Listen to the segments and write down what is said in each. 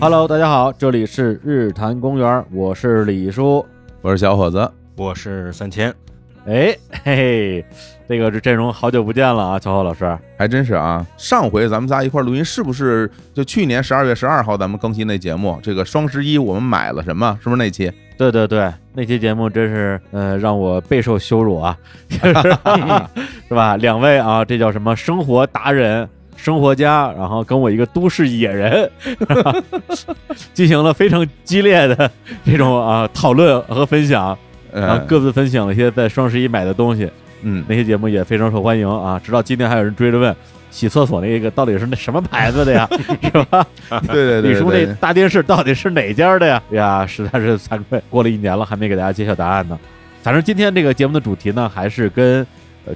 Hello， 大家好，这里是日坛公园，我是李叔，我是小伙子，我是三千。哎嘿嘿，这个是阵容好久不见了啊，乔浩老师，还真是啊。上回咱们仨一块录音，是不是就去年12月12号咱们更新那节目？这个双十一我们买了什么？是不是那期？对对对，那期节目真是让我备受羞辱啊，是吧？两位啊，这叫什么生活达人？生活家，然后跟我一个都市野人进行了非常激烈的这种讨论和分享，然后各自分享了一些在双十一买的东西。嗯，那些节目也非常受欢迎啊，直到今天还有人追着问洗厕所那个到底是那什么牌子的呀，是吧？对对对，李叔那大电视到底是哪家的呀？呀，实在是惭愧，过了一年了还没给大家揭晓答案呢。反正今天这个节目的主题呢，还是跟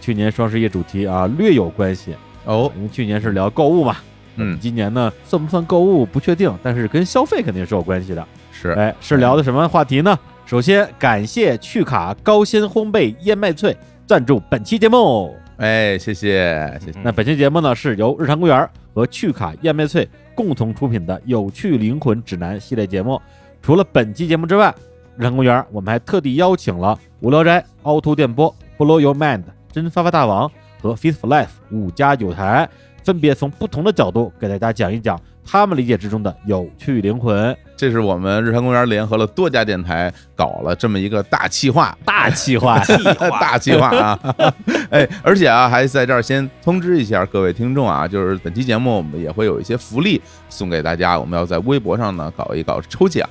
去年双十一主题啊略有关系。哦，因为去年是聊购物嘛，嗯，今年呢算不算购物不确定，但是跟消费肯定是有关系的。是，哎，是聊的什么话题呢？首先感谢趣卡高纤烘焙燕麦脆赞助本期节目，哎，谢谢，谢谢。那本期节目呢是由日常公园和趣卡燕麦脆共同出品的有趣灵魂指南系列节目。除了本期节目之外，日常公园我们还特地邀请了无聊斋、凹凸电波、Blow Your Mind、真发发大王和 fit4life 五家有台，分别从不同的角度给大家讲一讲他们理解之中的有趣灵魂。这是我们日坛公园联合了多家电台搞了这么一个大企划啊！哎，而且啊，还在这儿先通知一下各位听众啊，就是本期节目我们也会有一些福利送给大家，我们要在微博上呢搞一搞抽奖，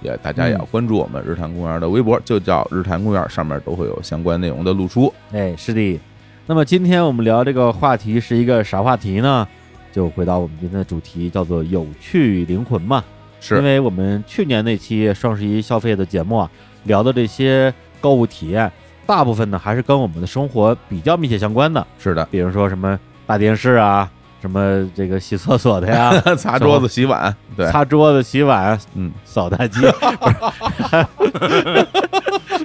也大家也要关注我们日坛公园的微博，就叫日坛公园，上面都会有相关内容的露出。哎，是的。那么今天我们聊这个话题是一个啥话题呢？就回到我们今天的主题，叫做有趣灵魂嘛。是因为我们去年那期双十一消费的节目啊，聊的这些购物体验，大部分呢还是跟我们的生活比较密切相关的。是的，比如说什么大电视啊，什么这个洗厕所的呀，擦桌子洗碗，对，擦桌子洗碗，嗯，扫大街。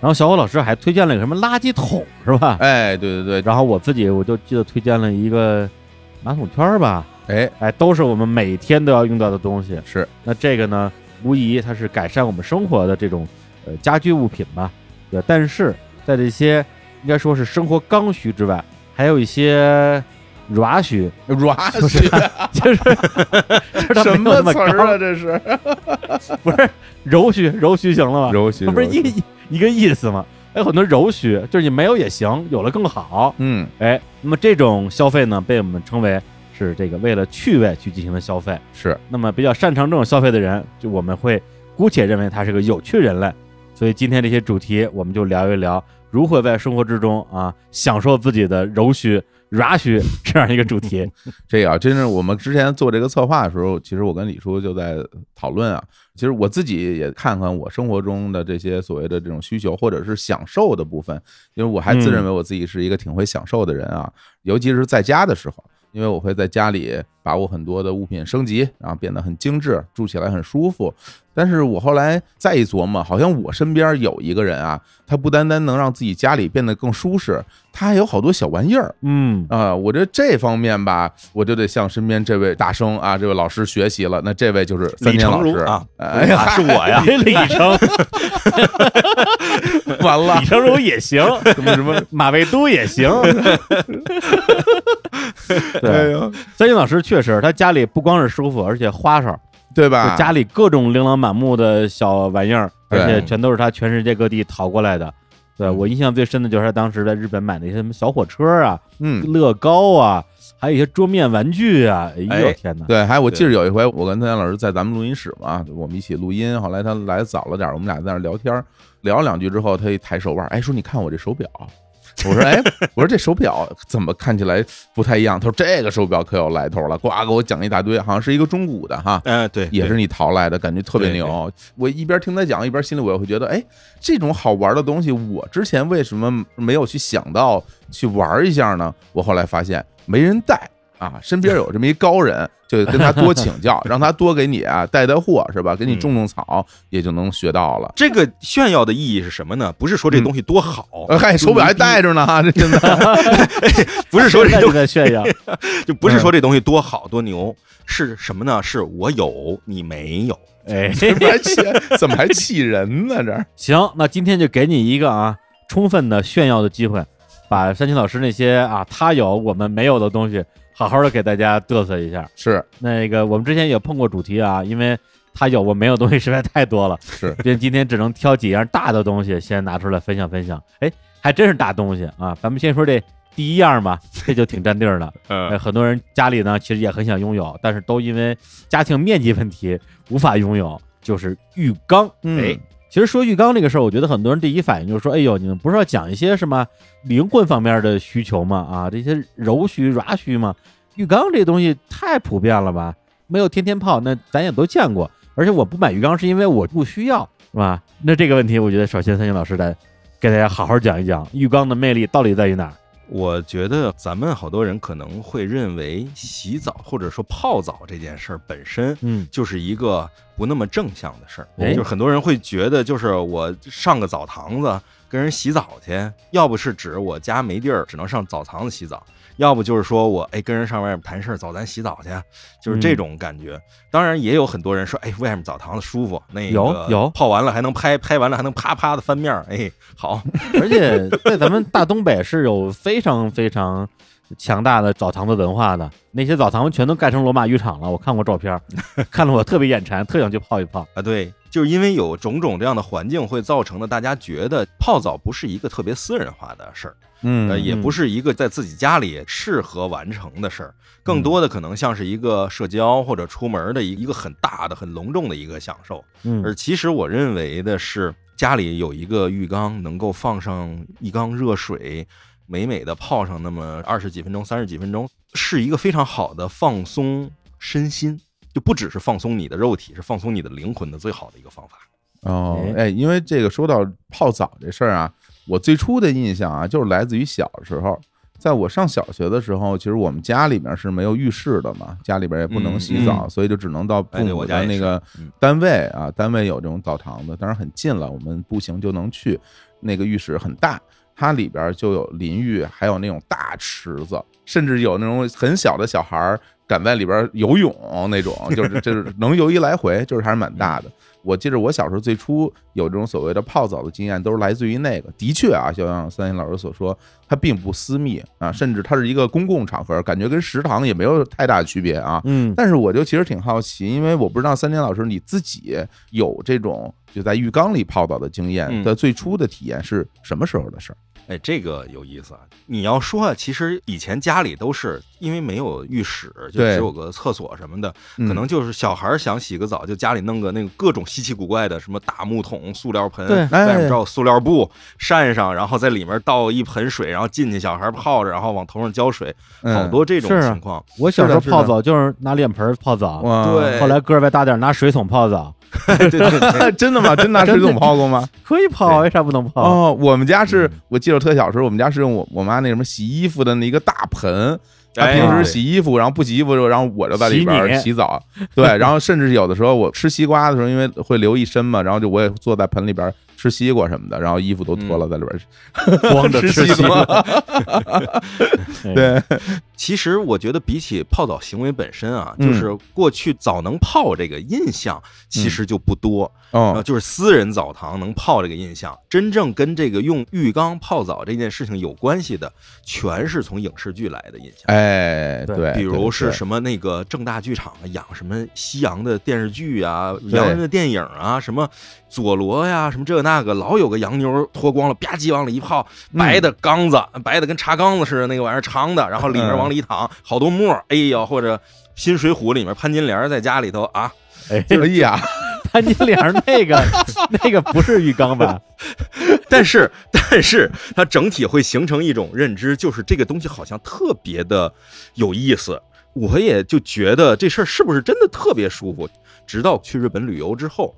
然后小伙老师还推荐了个什么垃圾桶是吧？哎，对对对。然后我就记得推荐了一个马桶圈吧。哎，都是我们每天都要用到的东西。是。那这个呢，无疑它是改善我们生活的这种家居物品吧。对。但是在这些应该说是生活刚需之外，还有一些软需，就是什么词儿啊？这是不是柔需行了吧？柔需不是一个意思吗？哎，很多柔需就是你没有也行，有了更好。嗯，哎，那么这种消费呢，被我们称为是这个为了趣味去进行的消费。是，那么比较擅长这种消费的人，就我们会姑且认为他是个有趣人类。所以今天这些主题，我们就聊一聊如何在生活之中啊，享受自己的柔需。软需这样一个主题，这啊，真是我们之前做这个策划的时候，其实我跟李叔就在讨论啊。其实我自己也看看我生活中的这些所谓的这种需求或者是享受的部分，因为我还自认为我自己是一个挺会享受的人啊，尤其是在家的时候，因为我会在家里把我很多的物品升级，然后变得很精致，住起来很舒服。但是我后来再一琢磨，好像我身边有一个人啊，他不单单能让自己家里变得更舒适，他还有好多小玩意儿。嗯啊，我觉得这方面吧，我就得向身边这位大生啊，这位老师学习了。那这位就是三千老师啊，哎呀，是我呀，李成。完了，李成儒也行，什么马未都也行。对，三千老师确实，他家里不光是舒服，而且花哨。对吧？家里各种琳琅满目的小玩意儿，而且全都是他全世界各地淘过来的。对，我印象最深的就是他当时在日本买的一些什么小火车啊，嗯，乐高啊，还有一些桌面玩具啊。哎呦天哪！对，还我记得有一回我跟谭老师在咱们录音室嘛，我们一起录音。后来他来早了点，我们俩在那聊天，聊两句之后，他一抬手腕，哎，说你看我这手表。我说哎，我说这手表怎么看起来不太一样？他说这个手表可有来头了，呱给我讲一大堆，好像是一个中古的哈，哎对，也是你淘来的，感觉特别牛。我一边听他讲，一边心里我也会觉得，哎，这种好玩的东西，我之前为什么没有去想到去玩一下呢？我后来发现没人带。啊，身边有这么一高人，就跟他多请教，让他多给你啊带带货是吧？给你种种草，也就能学到了。这个炫耀的意义是什么呢？不是说这东西多好，嗨，手表还戴着呢，这真的不是说这东西炫耀，就不是说这东西多好多牛，是什么呢？是我有你没有，哎，怎么还气人呢？这行，那今天就给你一个啊充分的炫耀的机会，把山青老师那些啊他有我们没有的东西。好好的给大家嘚瑟一下，是那个我们之前也碰过主题啊，因为他有我没有东西实在太多了，是，所以今天只能挑几样大的东西先拿出来分享分享。哎，还真是大东西啊！咱们先说这第一样吧，这就挺占地儿的。很多人家里呢其实也很想拥有，但是都因为家庭面积问题无法拥有，就是浴缸。哎。其实说浴缸这个事儿，我觉得很多人第一反应就是说，哎呦，你们不是要讲一些什么灵魂方面的需求吗？啊，这些柔需、软需吗？浴缸这东西太普遍了吧？没有天天泡，那咱也都见过。而且我不买浴缸是因为我不需要，是吧？那这个问题，我觉得首先三星老师来给大家好好讲一讲浴缸的魅力到底在于哪儿。我觉得咱们好多人可能会认为洗澡或者说泡澡这件事儿本身，就是一个不那么正向的事儿。就是很多人会觉得，就是我上个澡堂子跟人洗澡去，要不是指我家没地儿，只能上澡堂子洗澡，要不就是说我哎跟人上外面谈事儿，走咱洗澡去，就是这种感觉。当然也有很多人说，哎，外面澡堂子舒服，那个有泡完了还能拍，拍完了还能啪啪的翻面，哎，好。而且在咱们大东北是有非常非常强大的澡堂子文化的，那些澡堂全都盖成罗马浴场了，我看过照片，看了我特别眼馋，特想去泡一泡啊。对，就是因为有种种这样的环境会造成的，大家觉得泡澡不是一个特别私人化的事儿，也不是一个在自己家里适合完成的事儿，更多的可能像是一个社交或者出门的一个很大的、很隆重的一个享受。而其实我认为的是，家里有一个浴缸，能够放上一缸热水。美美的泡上那么20几分钟、30几分钟，是一个非常好的放松身心，就不只是放松你的肉体，是放松你的灵魂的最好的一个方法。哦，哎，因为这个说到泡澡这事儿啊，我最初的印象啊，就是来自于小时候，在我上小学的时候，其实我们家里面是没有浴室的嘛，家里边也不能洗澡，所以就只能到父母的那个单位啊，单位有这种澡堂子，当然很近了，我们步行就能去，那个浴室很大。它里边就有淋浴，还有那种大池子，甚至有那种很小的小孩敢在里边游泳那种，就是能游一来回，就是还是蛮大的。我记得我小时候最初有这种所谓的泡澡的经验，都是来自于那个。的确啊，就像三星老师所说，它并不私密啊，甚至它是一个公共场合，感觉跟食堂也没有太大区别啊。但是我就其实挺好奇，因为我不知道三星老师你自己有这种就在浴缸里泡澡的经验的最初的体验是什么时候的事儿？哎，这个有意思啊！你要说啊，其实以前家里都是因为没有浴室，就只有个厕所什么的，可能就是小孩想洗个澡，就家里弄个那个各种稀奇古怪的，什么大木桶、塑料盆，外面罩塑料布扇上，然后在里面倒一盆水，然后进去小孩泡着，然后往头上浇水，好多这种情况。我小时候泡澡就是拿脸盆泡澡，对，后来个儿再大点拿水桶泡澡。对，真的吗？真拿水桶泡过吗？可以泡，为啥不能泡？哦，我们家是我记得特小时候，我们家是用我妈那什么洗衣服的那一个大盆，她平时洗衣服，然后不洗衣服的时候，然后我就在里边洗澡。对，然后甚至有的时候我吃西瓜的时候，因为会流一身嘛，然后就我也坐在盆里边吃西瓜什么的，然后衣服都脱了在里边光着吃西瓜。对，其实我觉得比起泡澡行为本身啊，就是过去澡能泡这个印象其实就不多，就是私人澡堂能泡这个印象，真正跟这个用浴缸泡澡这件事情有关系的，全是从影视剧来的印象。哎，对，比如是什么那个正大剧场养什么西洋的电视剧啊、洋人的电影啊，什么佐罗呀、什么这那个，老有个洋妞脱光了吧唧往里一泡，白的缸子，白的跟茶缸子似的那个玩意儿长的，然后里面往里一躺，好多沫，哎呦，或者新水浒里面潘金莲在家里头啊，哎呀，潘金莲那个不是浴缸吧？但是它整体会形成一种认知，就是这个东西好像特别的有意思。我也就觉得这事儿是不是真的特别舒服，直到去日本旅游之后，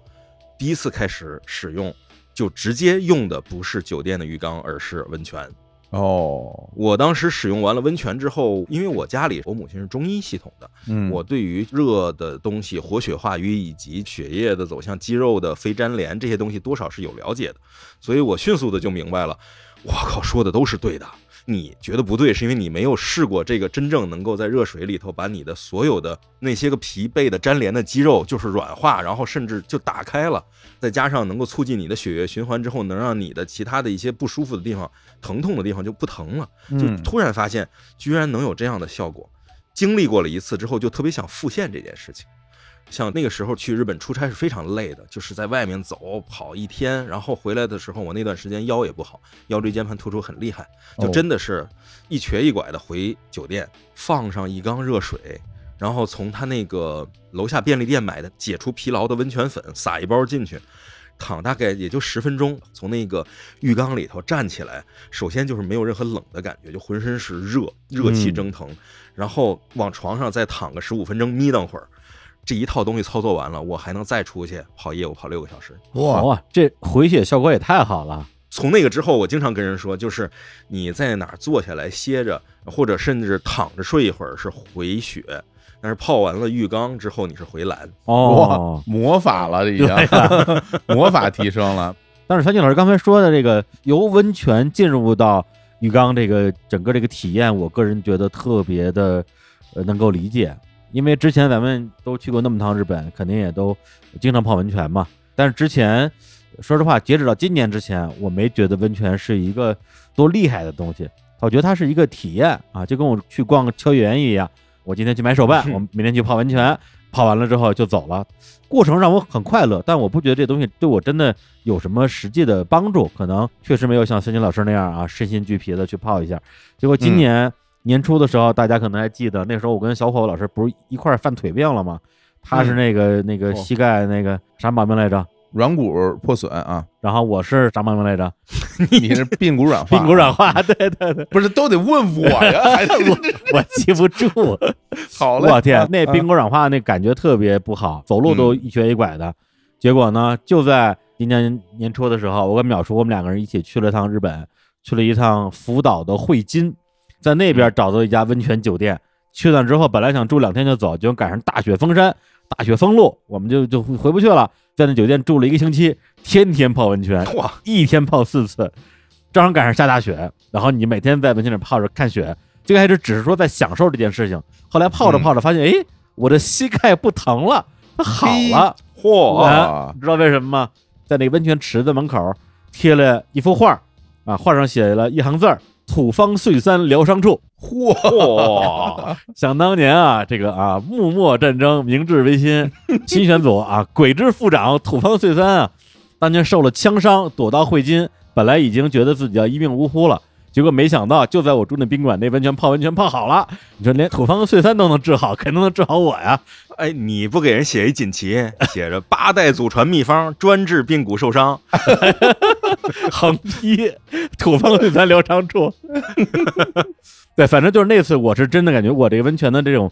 第一次开始使用，就直接用的不是酒店的浴缸，而是温泉。哦，我当时使用完了温泉之后，因为我家里我母亲是中医系统的，我对于热的东西、活血化瘀以及血液的走向、肌肉的非粘连这些东西多少是有了解的，所以我迅速的就明白了，我靠，说的都是对的。你觉得不对，是因为你没有试过这个真正能够在热水里头把你的所有的那些个疲惫的粘连的肌肉就是软化，然后甚至就打开了，再加上能够促进你的血液循环之后，能让你的其他的一些不舒服的地方、疼痛的地方就不疼了，就突然发现居然能有这样的效果。经历过了一次之后，就特别想复现这件事情。像那个时候去日本出差是非常累的，就是在外面走跑一天，然后回来的时候我那段时间腰也不好，腰椎间盘突出很厉害，就真的是一瘸一拐的回酒店，放上一缸热水，然后从他那个楼下便利店买的解除疲劳的温泉粉撒一包进去，躺大概也就10分钟，从那个浴缸里头站起来，首先就是没有任何冷的感觉，就浑身是热气蒸腾，然后往床上再躺个15分钟眯瞪会儿，这一套东西操作完了，我还能再出去跑业务，跑6个小时。哇，这回血效果也太好了！从那个之后，我经常跟人说，就是你在哪儿坐下来歇着，或者甚至躺着睡一会儿是回血，但是泡完了浴缸之后你是回蓝。哦，魔法了已经，魔法提升了。但是小景老师刚才说的这个由温泉进入到浴缸这个整个这个体验，我个人觉得特别的能够理解。因为之前咱们都去过那么趟日本，肯定也都经常泡温泉嘛。但是之前，说实话，截止到今年之前，我没觉得温泉是一个多厉害的东西。我觉得它是一个体验啊，就跟我去逛个秋叶原一样。我今天去买手办，我明天去泡温泉，泡完了之后就走了。过程让我很快乐，但我不觉得这东西对我真的有什么实际的帮助。可能确实没有像孙鑫老师那样啊，身心俱疲的去泡一下。结果今年年初的时候，大家可能还记得，那时候我跟小伙老师不是一块犯腿病了吗？他是那个膝盖那个啥毛病来着？软骨破损啊。然后我是啥毛病来着？你是髌骨软化。髌骨软化，对对对。不是都得问我呀？我记不住。好嘞。我天，那髌骨软化那感觉特别不好，走路都一瘸一拐的。结果呢，就在今年年初的时候，我跟淼叔我们两个人一起去了趟日本，去了一趟福岛的会津。在那边找到一家温泉酒店，去那之后本来想住2天就走，就赶上大雪封山、大雪封路，我们就回不去了。在那酒店住了1个星期，天天泡温泉，哇，一天泡4次，正好赶上下大雪，然后你每天在温泉里泡着看雪。最开始只是说在享受这件事情，后来泡着泡着发现，我的膝盖不疼了，好了，你知道为什么吗？在那温泉池子门口贴了一幅画啊，画上写了1行字儿。土方岁三疗伤处。哇，想当年啊，这个啊幕末战争明治维新，新选组啊鬼之副长土方岁三啊，当年受了枪伤躲到会津，本来已经觉得自己要一命呜呼了，结果没想到就在我住那宾馆那温泉泡好了。你说连土方岁三都能治好，肯定能治好我呀。哎，你不给人写一锦旗，写着8代祖传秘方，专治髌骨受伤，横批土方岁三疗伤处。对，反正就是那次我是真的感觉我这个温泉的这种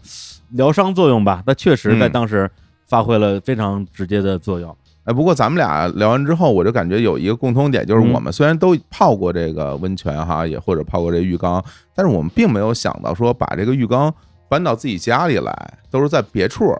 疗伤作用吧，那确实在当时发挥了非常直接的作用。哎，不过咱们俩聊完之后，我就感觉有一个共通点，就是我们虽然都泡过这个温泉哈，也或者泡过这浴缸，但是我们并没有想到说把这个浴缸搬到自己家里来，都是在别处。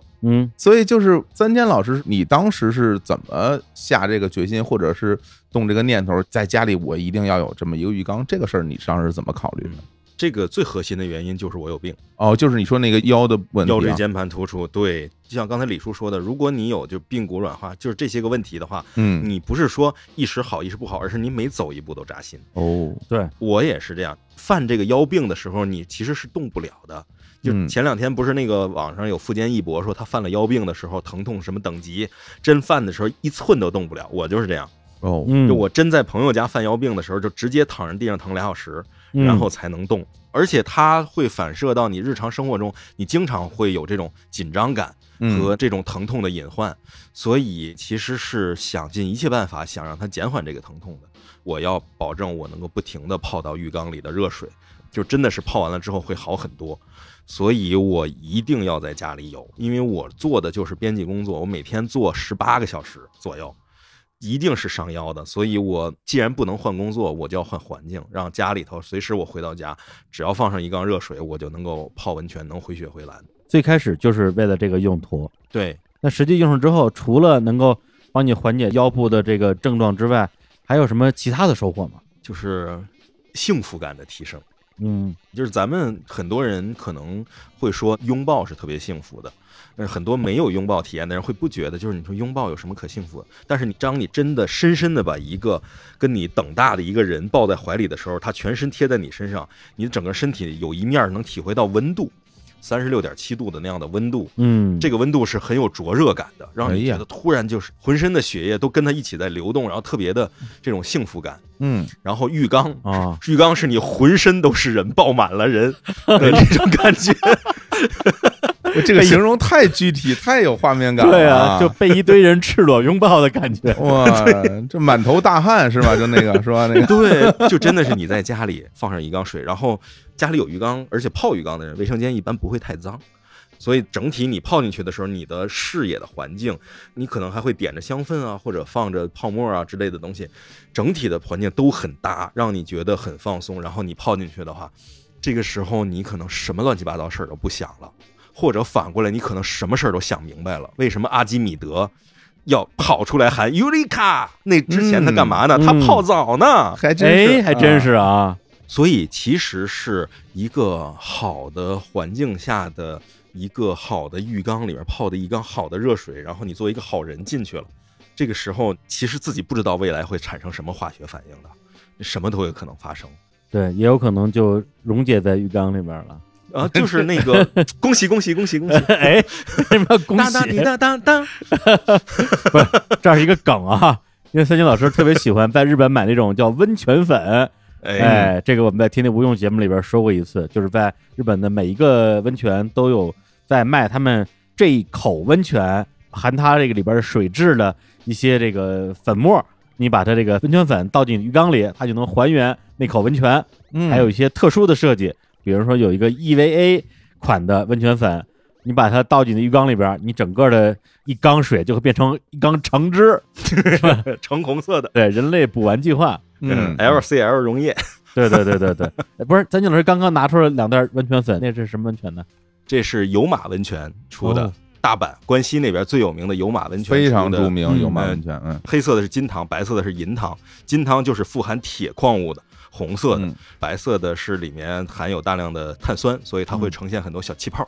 所以就是三千老师，你当时是怎么下这个决心，或者是动这个念头，在家里我一定要有这么一个浴缸，这个事儿你当时怎么考虑的？这个最核心的原因就是我有病。哦，就是你说那个腰的问题，腰椎间盘突出。对，就像刚才李叔说的，如果你有就髌骨软化，就是这些个问题的话，你不是说一时好一时不好，而是你每走一步都扎心。哦，对，我也是这样。犯这个腰病的时候，你其实是动不了的。就前2天不是那个网上有富坚义博说他犯了腰病的时候疼痛什么等级，真犯的时候1寸都动不了。我就是这样。就我真在朋友家犯腰病的时候，就直接躺在地上疼2小时。然后才能动。而且它会反射到你日常生活中，你经常会有这种紧张感和这种疼痛的隐患，所以其实是想尽一切办法想让它减缓这个疼痛的。我要保证我能够不停地泡到浴缸里的热水，就真的是泡完了之后会好很多，所以我一定要在家里有，因为我做的就是编辑工作，我每天做18个小时左右，一定是伤腰的，所以我既然不能换工作，我就要换环境，让家里头随时我回到家，只要放上一缸热水，我就能够泡温泉，能回血回蓝。最开始就是为了这个用途，对。那实际用上之后，除了能够帮你缓解腰部的这个症状之外，还有什么其他的收获吗？就是幸福感的提升。就是咱们很多人可能会说拥抱是特别幸福的，但是很多没有拥抱体验的人会不觉得，就是你说拥抱有什么可幸福的，但是你当你真的深深的把一个跟你等大的一个人抱在怀里的时候，他全身贴在你身上，你的整个身体有一面能体会到温度，36.7度的那样的温度，这个温度是很有灼热感的，让你觉得突然就是浑身的血液都跟它一起在流动，然后特别的这种幸福感，然后浴缸啊，浴缸是你浑身都是人，抱满了人的这种感觉。这个形容太具体，太有画面感了。对啊，就被一堆人赤裸拥抱的感觉。哇，这满头大汗是吧？就那个是吧？那个对，就真的是你在家里放上一缸水，然后家里有浴缸，而且泡浴缸的人卫生间一般不会太脏，所以整体你泡进去的时候，你的视野的环境，你可能还会点着香氛啊，或者放着泡沫啊之类的东西，整体的环境都很搭，让你觉得很放松。然后你泡进去的话，这个时候你可能什么乱七八糟事儿都不想了。或者反过来，你可能什么事儿都想明白了，为什么阿基米德要跑出来喊尤里卡？那之前他干嘛呢？他泡澡呢，还真是，还真是啊！所以其实是一个好的环境下的一个好的浴缸里面泡的一缸好的热水，然后你做一个好人进去了，这个时候其实自己不知道未来会产生什么化学反应的，什么都有可能发生。对，也有可能就溶解在浴缸里面了。啊，就是那个恭喜恭喜恭喜恭喜！哎，什么恭喜？当当当当！不是，这是一个梗啊，因为三井老师特别喜欢在日本买那种叫温泉粉。哎，这个我们在《天地无用》节目里边说过一次，就是在日本的每一个温泉都有在卖他们这一口温泉含它这个里边水质的一些这个粉末，你把它这个温泉粉倒进浴缸里，它就能还原那口温泉。还有一些特殊的设计。比如说有一个 EVA 款的温泉粉，你把它倒进的浴缸里边，你整个的一缸水就会变成一缸橙汁，橙红色的。对，人类补完计划，LCL 溶液。对对对对对，不是，咱老师刚刚拿出了两袋温泉粉，那是什么温泉呢？这是有马温泉出的。大阪关西那边最有名的有马温泉，非常著名。有马温泉，黑色的是金汤，白色的是银汤。金汤就是富含铁矿物的，红色的，白色的是里面含有大量的碳酸，所以它会呈现很多小气泡。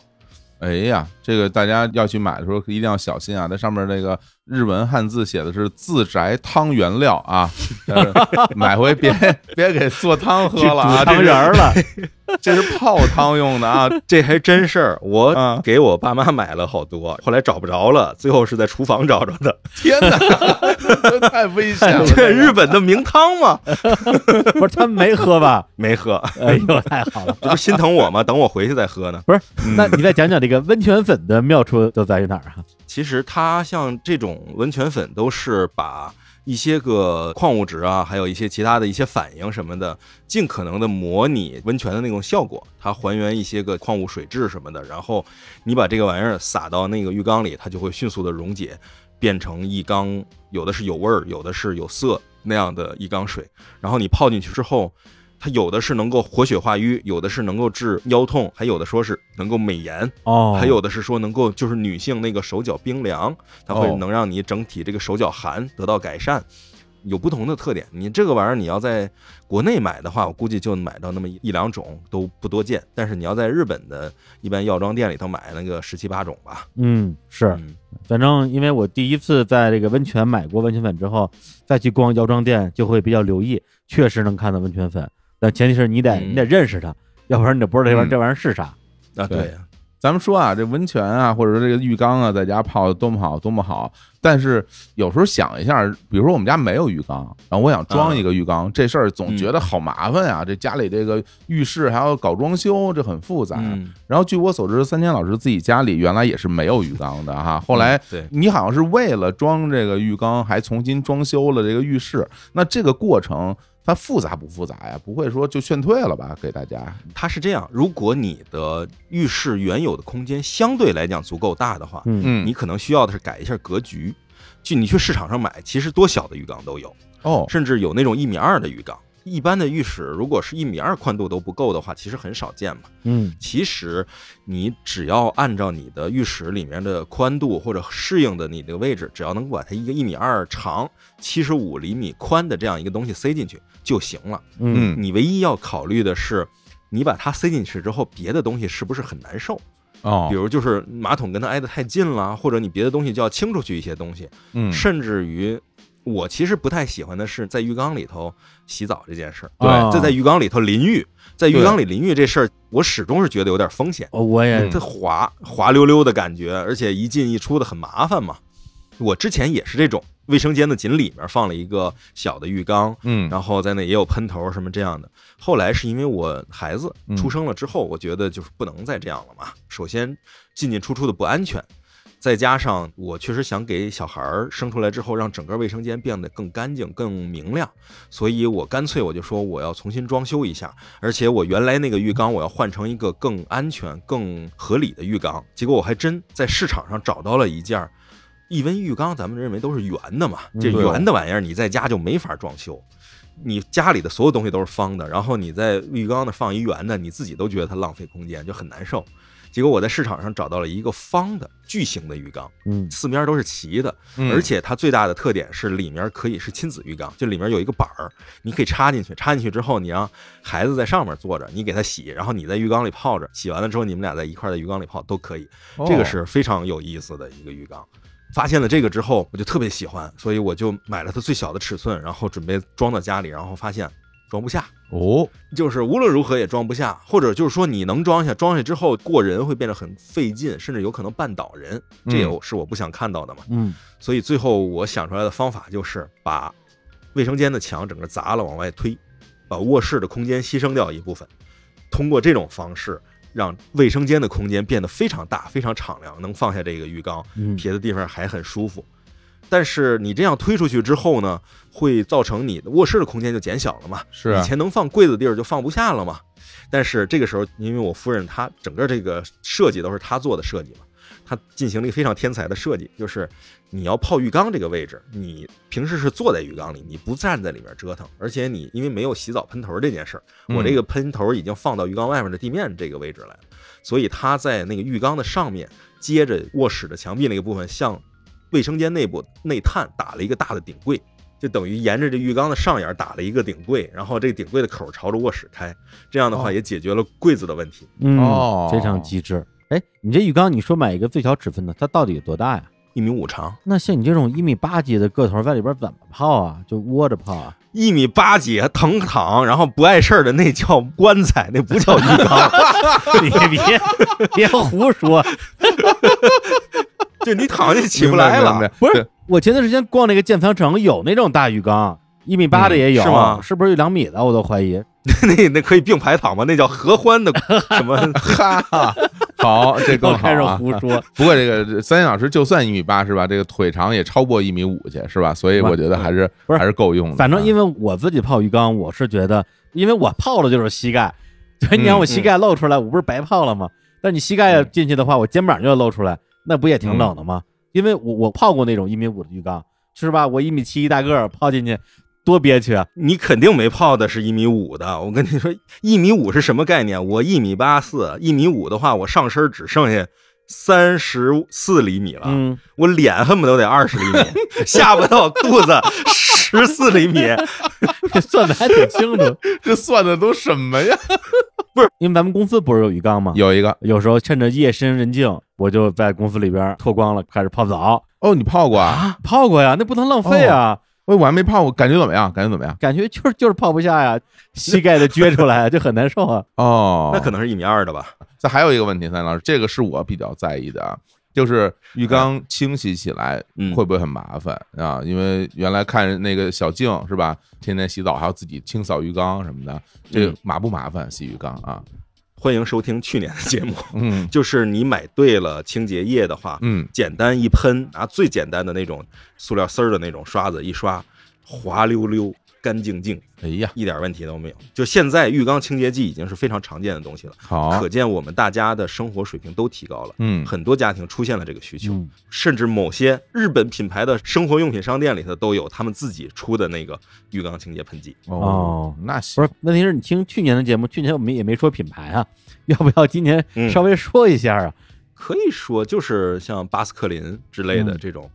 哎呀，这个大家要去买的时候一定要小心啊！它上面那个日文汉字写的是自宅汤原料啊，买回别给做汤喝了啊，汤圆了，这是泡汤用的啊，这还真事儿。我给我爸妈买了好多，后来找不着了，最后是在厨房找着的。天哪，这太危险了！这日本的名汤嘛，不是他没喝吧？没喝。哎呦，太好了，这不心疼我吗？等我回去再喝呢。不是，那你再讲讲这个温泉粉的妙处都在于哪儿啊？其实它像这种温泉粉都是把一些个矿物质啊，还有一些其他的一些反应什么的，尽可能的模拟温泉的那种效果，它还原一些个矿物水质什么的，然后你把这个玩意儿撒到那个浴缸里，它就会迅速的溶解，变成一缸，有的是有味儿，有的是有色那样的一缸水，然后你泡进去之后，它有的是能够活血化瘀，有的是能够治腰痛，还有的说是能够美颜，还有的是说能够就是女性那个手脚冰凉，它会能让你整体这个手脚寒得到改善，有不同的特点。你这个玩意儿你要在国内买的话，我估计就买到那么一两种都不多见，但是你要在日本的一般药妆店里头买那个17、8种吧。是，反正因为我第一次在这个温泉买过温泉粉之后，再去逛药妆店就会比较留意，确实能看到温泉粉。但前提是你得认识它，要不然你就不知道这玩意儿是啥啊。对呀，咱们说啊，这温泉啊，或者这个浴缸啊，在家泡多么好，多么好。但是有时候想一下，比如说我们家没有浴缸，然后我想装一个浴缸，这事儿总觉得好麻烦呀、啊。这家里这个浴室还要搞装修，这很复杂。然后据我所知，三千老师自己家里原来也是没有浴缸的哈。后来你好像是为了装这个浴缸，还重新装修了这个浴室。那这个过程。它复杂不复杂呀？不会说就劝退了吧？给大家，它是这样：如果你的浴室原有的空间相对来讲足够大的话，你可能需要的是改一下格局。就你去市场上买，其实多小的浴缸都有哦，甚至有那种1.2米的浴缸。一般的浴室如果是1.2米宽度都不够的话，其实很少见嘛。其实你只要按照你的浴室里面的宽度或者适应的你的位置，只要能把它一个1.2米长、75厘米宽的这样一个东西塞进去就行了。你唯一要考虑的是，你把它塞进去之后，别的东西是不是很难受？比如就是马桶跟它挨得太近了，或者你别的东西就要清出去一些东西。甚至于。我其实不太喜欢的是在浴缸里头洗澡这件事儿，对，这在浴缸里头淋浴，在浴缸里淋浴这事儿，我始终是觉得有点风险。我也它滑溜溜的感觉，而且一进一出的很麻烦嘛。我之前也是这种，卫生间的井里面放了一个小的浴缸，然后在那也有喷头什么这样的。后来是因为我孩子出生了之后，我觉得就是不能再这样了嘛。首先进出出的不安全。再加上我确实想给小孩生出来之后让整个卫生间变得更干净更明亮，所以我干脆我就说我要重新装修一下，而且我原来那个浴缸我要换成一个更安全更合理的浴缸。结果我还真在市场上找到了一件EVA浴缸，咱们认为都是圆的嘛，这圆的玩意儿你在家就没法装修，你家里的所有东西都是方的，然后你在浴缸那放一圆的，你自己都觉得它浪费空间就很难受。结果我在市场上找到了一个方的巨型的浴缸，四面都是齐的，而且它最大的特点是里面可以是亲子浴缸，就里面有一个板儿，你可以插进去，插进去之后你让孩子在上面坐着，你给他洗，然后你在浴缸里泡着，洗完了之后你们俩在一块在浴缸里泡都可以。这个是非常有意思的一个浴缸。发现了这个之后我就特别喜欢，所以我就买了它最小的尺寸，然后准备装到家里，然后发现装不下哦，就是无论如何也装不下，或者就是说你能装下，装下之后过人会变得很费劲，甚至有可能绊倒人，这也是我不想看到的嘛。所以最后我想出来的方法就是把卫生间的墙整个砸了往外推，把卧室的空间牺牲掉一部分，通过这种方式让卫生间的空间变得非常大非常敞亮，能放下这个浴缸，别的地方还很舒服。但是你这样推出去之后呢，会造成你的卧室的空间就减小了嘛，是以前能放柜子的地儿就放不下了嘛。但是这个时候因为我夫人她整个这个设计都是她做的设计嘛，她进行了一个非常天才的设计，就是你要泡浴缸这个位置，你平时是坐在浴缸里，你不站在里面折腾，而且你因为没有洗澡喷头这件事儿，我这个喷头已经放到浴缸外面的地面这个位置来了，所以她在那个浴缸的上面接着卧室的墙壁那个部分向卫生间内部内探打了一个大的顶柜，就等于沿着这浴缸的上沿打了一个顶柜，然后这个顶柜的口朝着卧室开，这样的话也解决了柜子的问题。非常机智。哎，你这浴缸你说买一个最小尺寸的，它到底有多大呀？1.5米长。那像你这种1.8米的个头在里边怎么泡啊？就窝着泡啊？1.8米腾躺，然后不碍事儿的那叫棺材，那不叫浴缸。你别胡说。就你躺下起不来了，不是？我前段时间逛那个建仓城，有那种大浴缸，1.8米的也有，是吗？是不是2米的？我都怀疑。那可以并排躺吗？那叫合欢的什么？哈，好，这更好、啊。开始胡说。不过这个三星老师就算1.8米是吧？这个腿长也超过1.5米去是吧？所以我觉得还是够用的。反正因为我自己泡浴缸，我是觉得，因为我泡的就是膝盖，对，你让我膝盖露出来，我不是白泡了吗？但你膝盖要进去的话，我肩膀就要露出来。那不也挺冷的吗？因为我泡过那种1.5米的浴缸，是吧？我1.7米大个儿泡进去，多憋屈啊！你肯定没泡的是1.5米的。我跟你说，1.5米是什么概念？我1.84米，1.5米的话，我上身只剩下34厘米了。我脸恨不得得20厘米，下巴到肚子14厘米，这算的还挺清楚。这算的都什么呀？不是，因为咱们公司不是有浴缸吗？有一个，有时候趁着夜深人静。我就在公司里边脱光了，开始泡澡。哦，你泡过啊？泡过呀，那不能浪费啊！我玩没泡，我感觉怎么样？感觉怎么样？感觉就是泡不下呀，膝盖的撅出来就很难受啊。哦，那可能是1.2米的吧。这还有一个问题，三老师，这个是我比较在意的啊，就是浴缸清洗起来会不会很麻烦啊？因为原来看那个小静是吧，天天洗澡还要自己清扫浴缸什么的，这麻不麻烦？洗浴缸啊？欢迎收听去年的节目，就是你买对了清洁液的话，简单一喷，拿最简单的那种塑料丝儿的那种刷子一刷，滑溜溜，干净净，哎呀，一点问题都没有。就现在浴缸清洁剂已经是非常常见的东西了，好，可见我们大家的生活水平都提高了，很多家庭出现了这个需求，甚至某些日本品牌的生活用品商店里头都有他们自己出的那个浴缸清洁喷剂。哦，那行，不是，问题是你听去年的节目，去年我们也没说品牌啊，要不要今年稍微说一下啊？可以说，就是像巴斯克林之类的这种。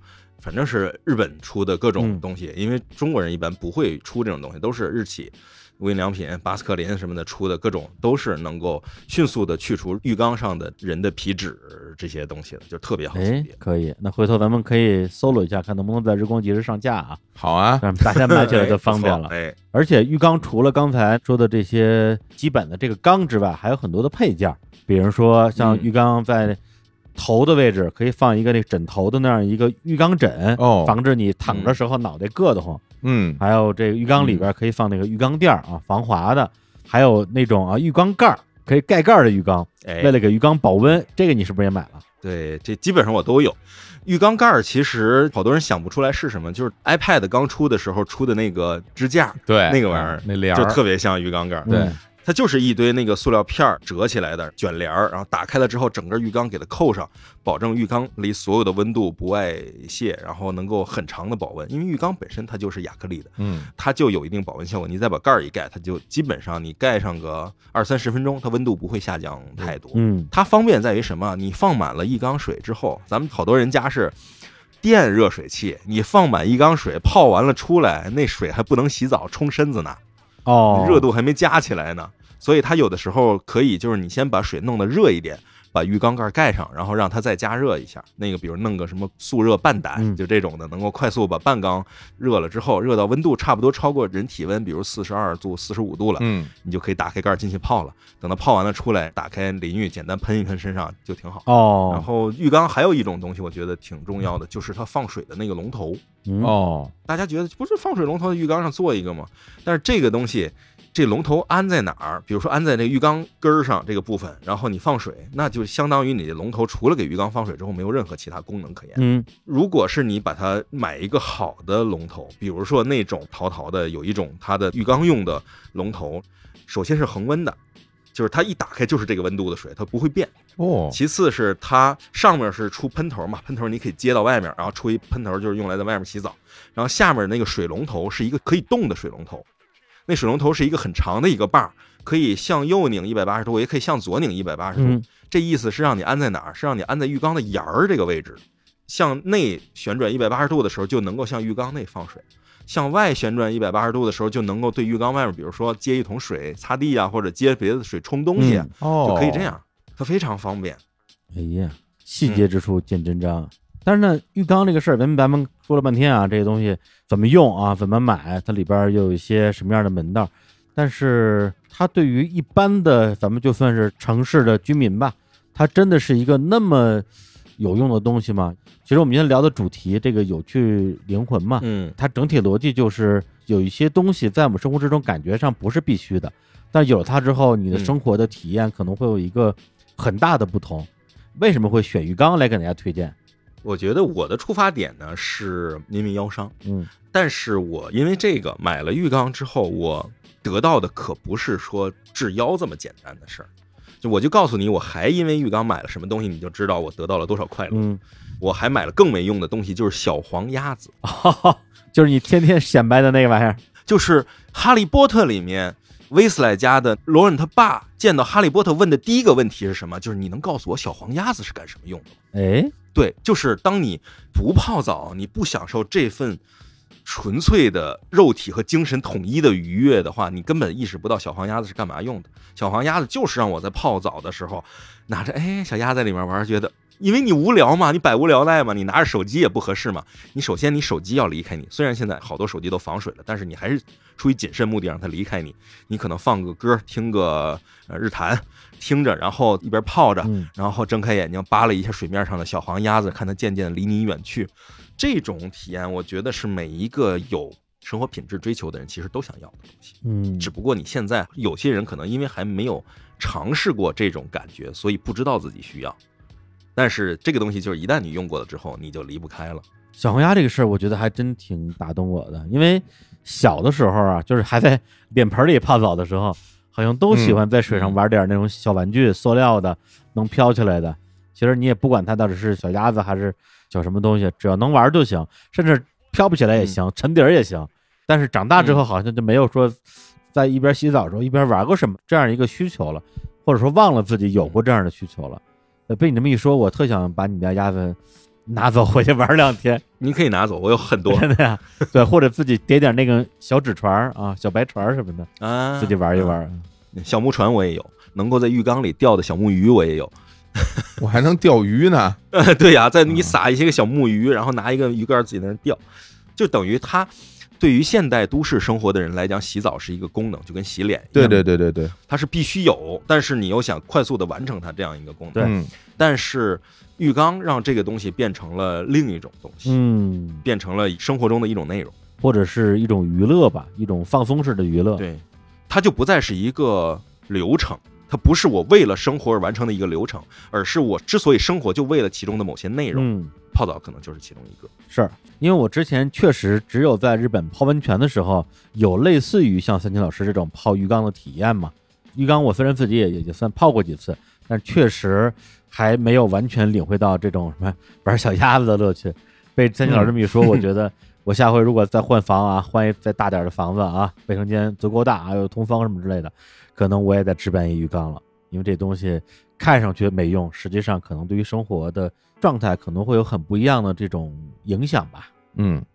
反正是日本出的各种东西，因为中国人一般不会出这种东西，都是日企、无印良品、巴斯克林什么的出的各种，都是能够迅速的去除浴缸上的人的皮脂这些东西的，就特别好清洁。可以，那回头咱们可以搜罗一下，看能不能在日光集市上架啊。好啊，让大家买起来就方便了。哎，而且浴缸除了刚才说的这些基本的这个缸之外，还有很多的配件，比如说像浴缸在头的位置可以放一个那枕头的那样一个浴缸枕，防止你躺着时候脑袋硌得慌。还有这个浴缸里边可以放那个浴缸垫啊，防滑的，还有那种啊浴缸盖可以盖盖的浴缸，为了给浴缸保温，这个你是不是也买了？对，这基本上我都有。浴缸盖其实好多人想不出来是什么，就是 iPad 刚出的时候出的那个支架，对，那个玩意儿，那帘就特别像浴缸盖，对。它就是一堆那个塑料片折起来的卷帘，然后打开了之后整个浴缸给它扣上，保证浴缸里所有的温度不外泄，然后能够很长的保温，因为浴缸本身它就是亚克力的，它就有一定保温效果，你再把盖儿一盖，它就基本上你盖上个20-30分钟，它温度不会下降太多。它方便在于什么？你放满了一缸水之后，咱们好多人家是电热水器，你放满一缸水泡完了出来，那水还不能洗澡冲身子呢，热度还没加起来呢，所以它有的时候可以就是你先把水弄得热一点，把浴缸盖盖上，然后让它再加热一下，那个比如弄个什么速热半胆，就这种的能够快速把半缸热了之后，热到温度差不多超过人体温，比如42度、45度了，你就可以打开盖进去泡了，等到泡完了出来打开淋浴简单喷一喷身上就挺好。然后浴缸还有一种东西我觉得挺重要的，就是它放水的那个龙头。大家觉得不是放水龙头的浴缸上做一个吗？但是这个东西这龙头安在哪儿？比如说安在那浴缸根上这个部分，然后你放水，那就相当于你的龙头除了给浴缸放水之后没有任何其他功能可言。如果是你把它买一个好的龙头，比如说那种淘淘的有一种它的浴缸用的龙头，首先是恒温的，就是它一打开就是这个温度的水，它不会变。其次是它上面是出喷头嘛，喷头你可以接到外面，然后出一喷头就是用来在外面洗澡，然后下面那个水龙头是一个可以动的水龙头，那水龙头是一个很长的一个把，可以向右拧180度，也可以向左拧180度。这意思是让你安在哪儿？是让你安在浴缸的沿儿这个位置，向内旋转180度的时候就能够向浴缸内放水，向外旋转180度的时候就能够对浴缸外面，比如说接一桶水擦地啊，或者接别的水冲东西，就可以这样，它非常方便。哎呀，细节之处见真章。但是呢，浴缸这个事儿，咱们说了半天啊，这些东西怎么用啊，怎么买，它里边又有一些什么样的门道？但是它对于一般的咱们就算是城市的居民吧，它真的是一个那么有用的东西吗？其实我们今天聊的主题，这个有趣灵魂嘛，它整体逻辑就是有一些东西在我们生活之中感觉上不是必须的，但有了它之后，你的生活的体验可能会有一个很大的不同。为什么会选浴缸来给大家推荐？我觉得我的出发点呢是因为腰伤，但是我因为这个买了浴缸之后，我得到的可不是说治腰这么简单的事儿。就我就告诉你，我还因为浴缸买了什么东西，你就知道我得到了多少快乐。我还买了更没用的东西，就是小黄鸭子，就是你天天显摆的那个玩意儿，就是《哈利波特》里面。威斯莱家的罗恩他爸见到哈利波特问的第一个问题是什么？就是你能告诉我小黄鸭子是干什么用的吗？对，就是当你不泡澡，你不享受这份纯粹的肉体和精神统一的愉悦的话，你根本意识不到小黄鸭子是干嘛用的。小黄鸭子就是让我在泡澡的时候拿着小鸭子在里面玩，觉得因为你无聊嘛，你百无聊赖嘛，你拿着手机也不合适嘛。你首先你手机要离开你，虽然现在好多手机都防水了，但是你还是出于谨慎目的让它离开你。你可能放个歌，听个日坛，听着，然后一边泡着，然后睁开眼睛扒了一下水面上的小黄鸭子，看它渐渐离你远去。这种体验，我觉得是每一个有生活品质追求的人其实都想要的东西。只不过你现在有些人可能因为还没有尝试过这种感觉，所以不知道自己需要。但是这个东西就是一旦你用过了之后，你就离不开了。小黄鸭这个事儿，我觉得还真挺打动我的，因为小的时候啊，就是还在脸盆里泡澡的时候，好像都喜欢在水上玩点那种小玩具，塑料的，能飘起来的。其实你也不管它到底是小鸭子还是小什么东西，只要能玩就行，甚至飘不起来也行，沉底儿也行。但是长大之后好像就没有说在一边洗澡的时候一边玩过什么这样一个需求了，或者说忘了自己有过这样的需求了。被你这么一说，我特想把你家鸭子拿走回去玩两天。你可以拿走，我有很多。真的呀？对，或者自己叠点那个小纸船啊、小白船什么的啊，自己玩一玩。小木船我也有，能够在浴缸里钓的小木鱼我也有。我还能钓鱼呢。对呀、在你撒一些个小木鱼，然后拿一个鱼竿自己在那钓，就等于它对于现代都市生活的人来讲，洗澡是一个功能，就跟洗脸一样。对，它是必须有，但是你又想快速的完成它这样一个功能。但是浴缸让这个东西变成了另一种东西，变成了生活中的一种内容，或者是一种娱乐吧，一种放松式的娱乐。对，它就不再是一个流程，它不是我为了生活而完成的一个流程，而是我之所以生活就为了其中的某些内容。泡澡可能就是其中一个。是因为我之前确实只有在日本泡温泉的时候有类似于像三清老师这种泡浴缸的体验嘛。浴缸我虽然自己也算泡过几次，但确实还没有完全领会到这种什么玩小鸭子的乐趣。被三清老师这么一说，我觉得我下回如果再换房啊，换一再大点的房子啊，卫生间足够大啊，有通风什么之类的，可能我也在置办一浴缸了。因为这东西看上去没用，实际上可能对于生活的状态可能会有很不一样的这种影响吧。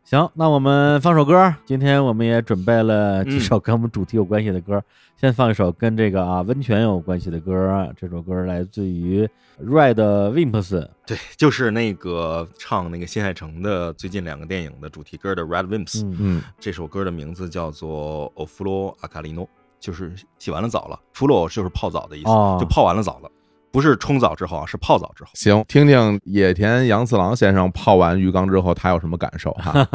行，那我们放首歌。今天我们也准备了几首跟我们主题有关系的歌，先放一首跟这个温泉有关系的歌。这首歌来自于 RADWIMPS， 对，就是那个唱那个新海诚的最近两个电影的主题歌的 RADWIMPS。这首歌的名字叫做 O Furo Akarino， 就是洗完了澡了。Furo 就是泡澡的意思，就泡完了澡了。不是冲澡之后啊，是泡澡之后。行，听听野田洋次郎先生泡完浴缸之后他有什么感受哈。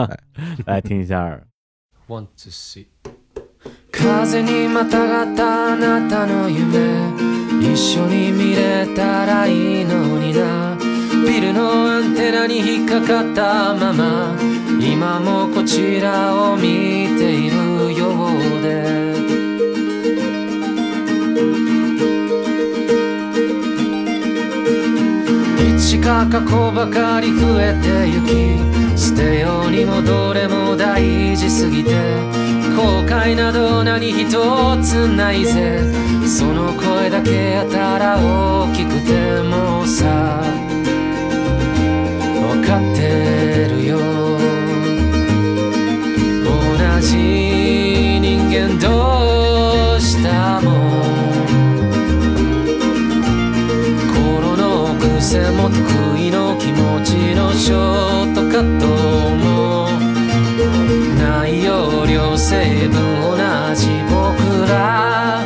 来听一下。One two three。風にまたがったあなたの夢、一緒に見れたらいいのにな。ビルのアンテナに引っかかったまま、今もこちらを見ているようで。過去ばかり増えてゆき、捨てようにもどれも大事すぎて、後悔など何一つないぜ、その声だけやたら大きくてもさ、わかってるよ。同じ人間どうしたも癖も得意の気持ちのショートカットもないよ、両成分同じ僕ら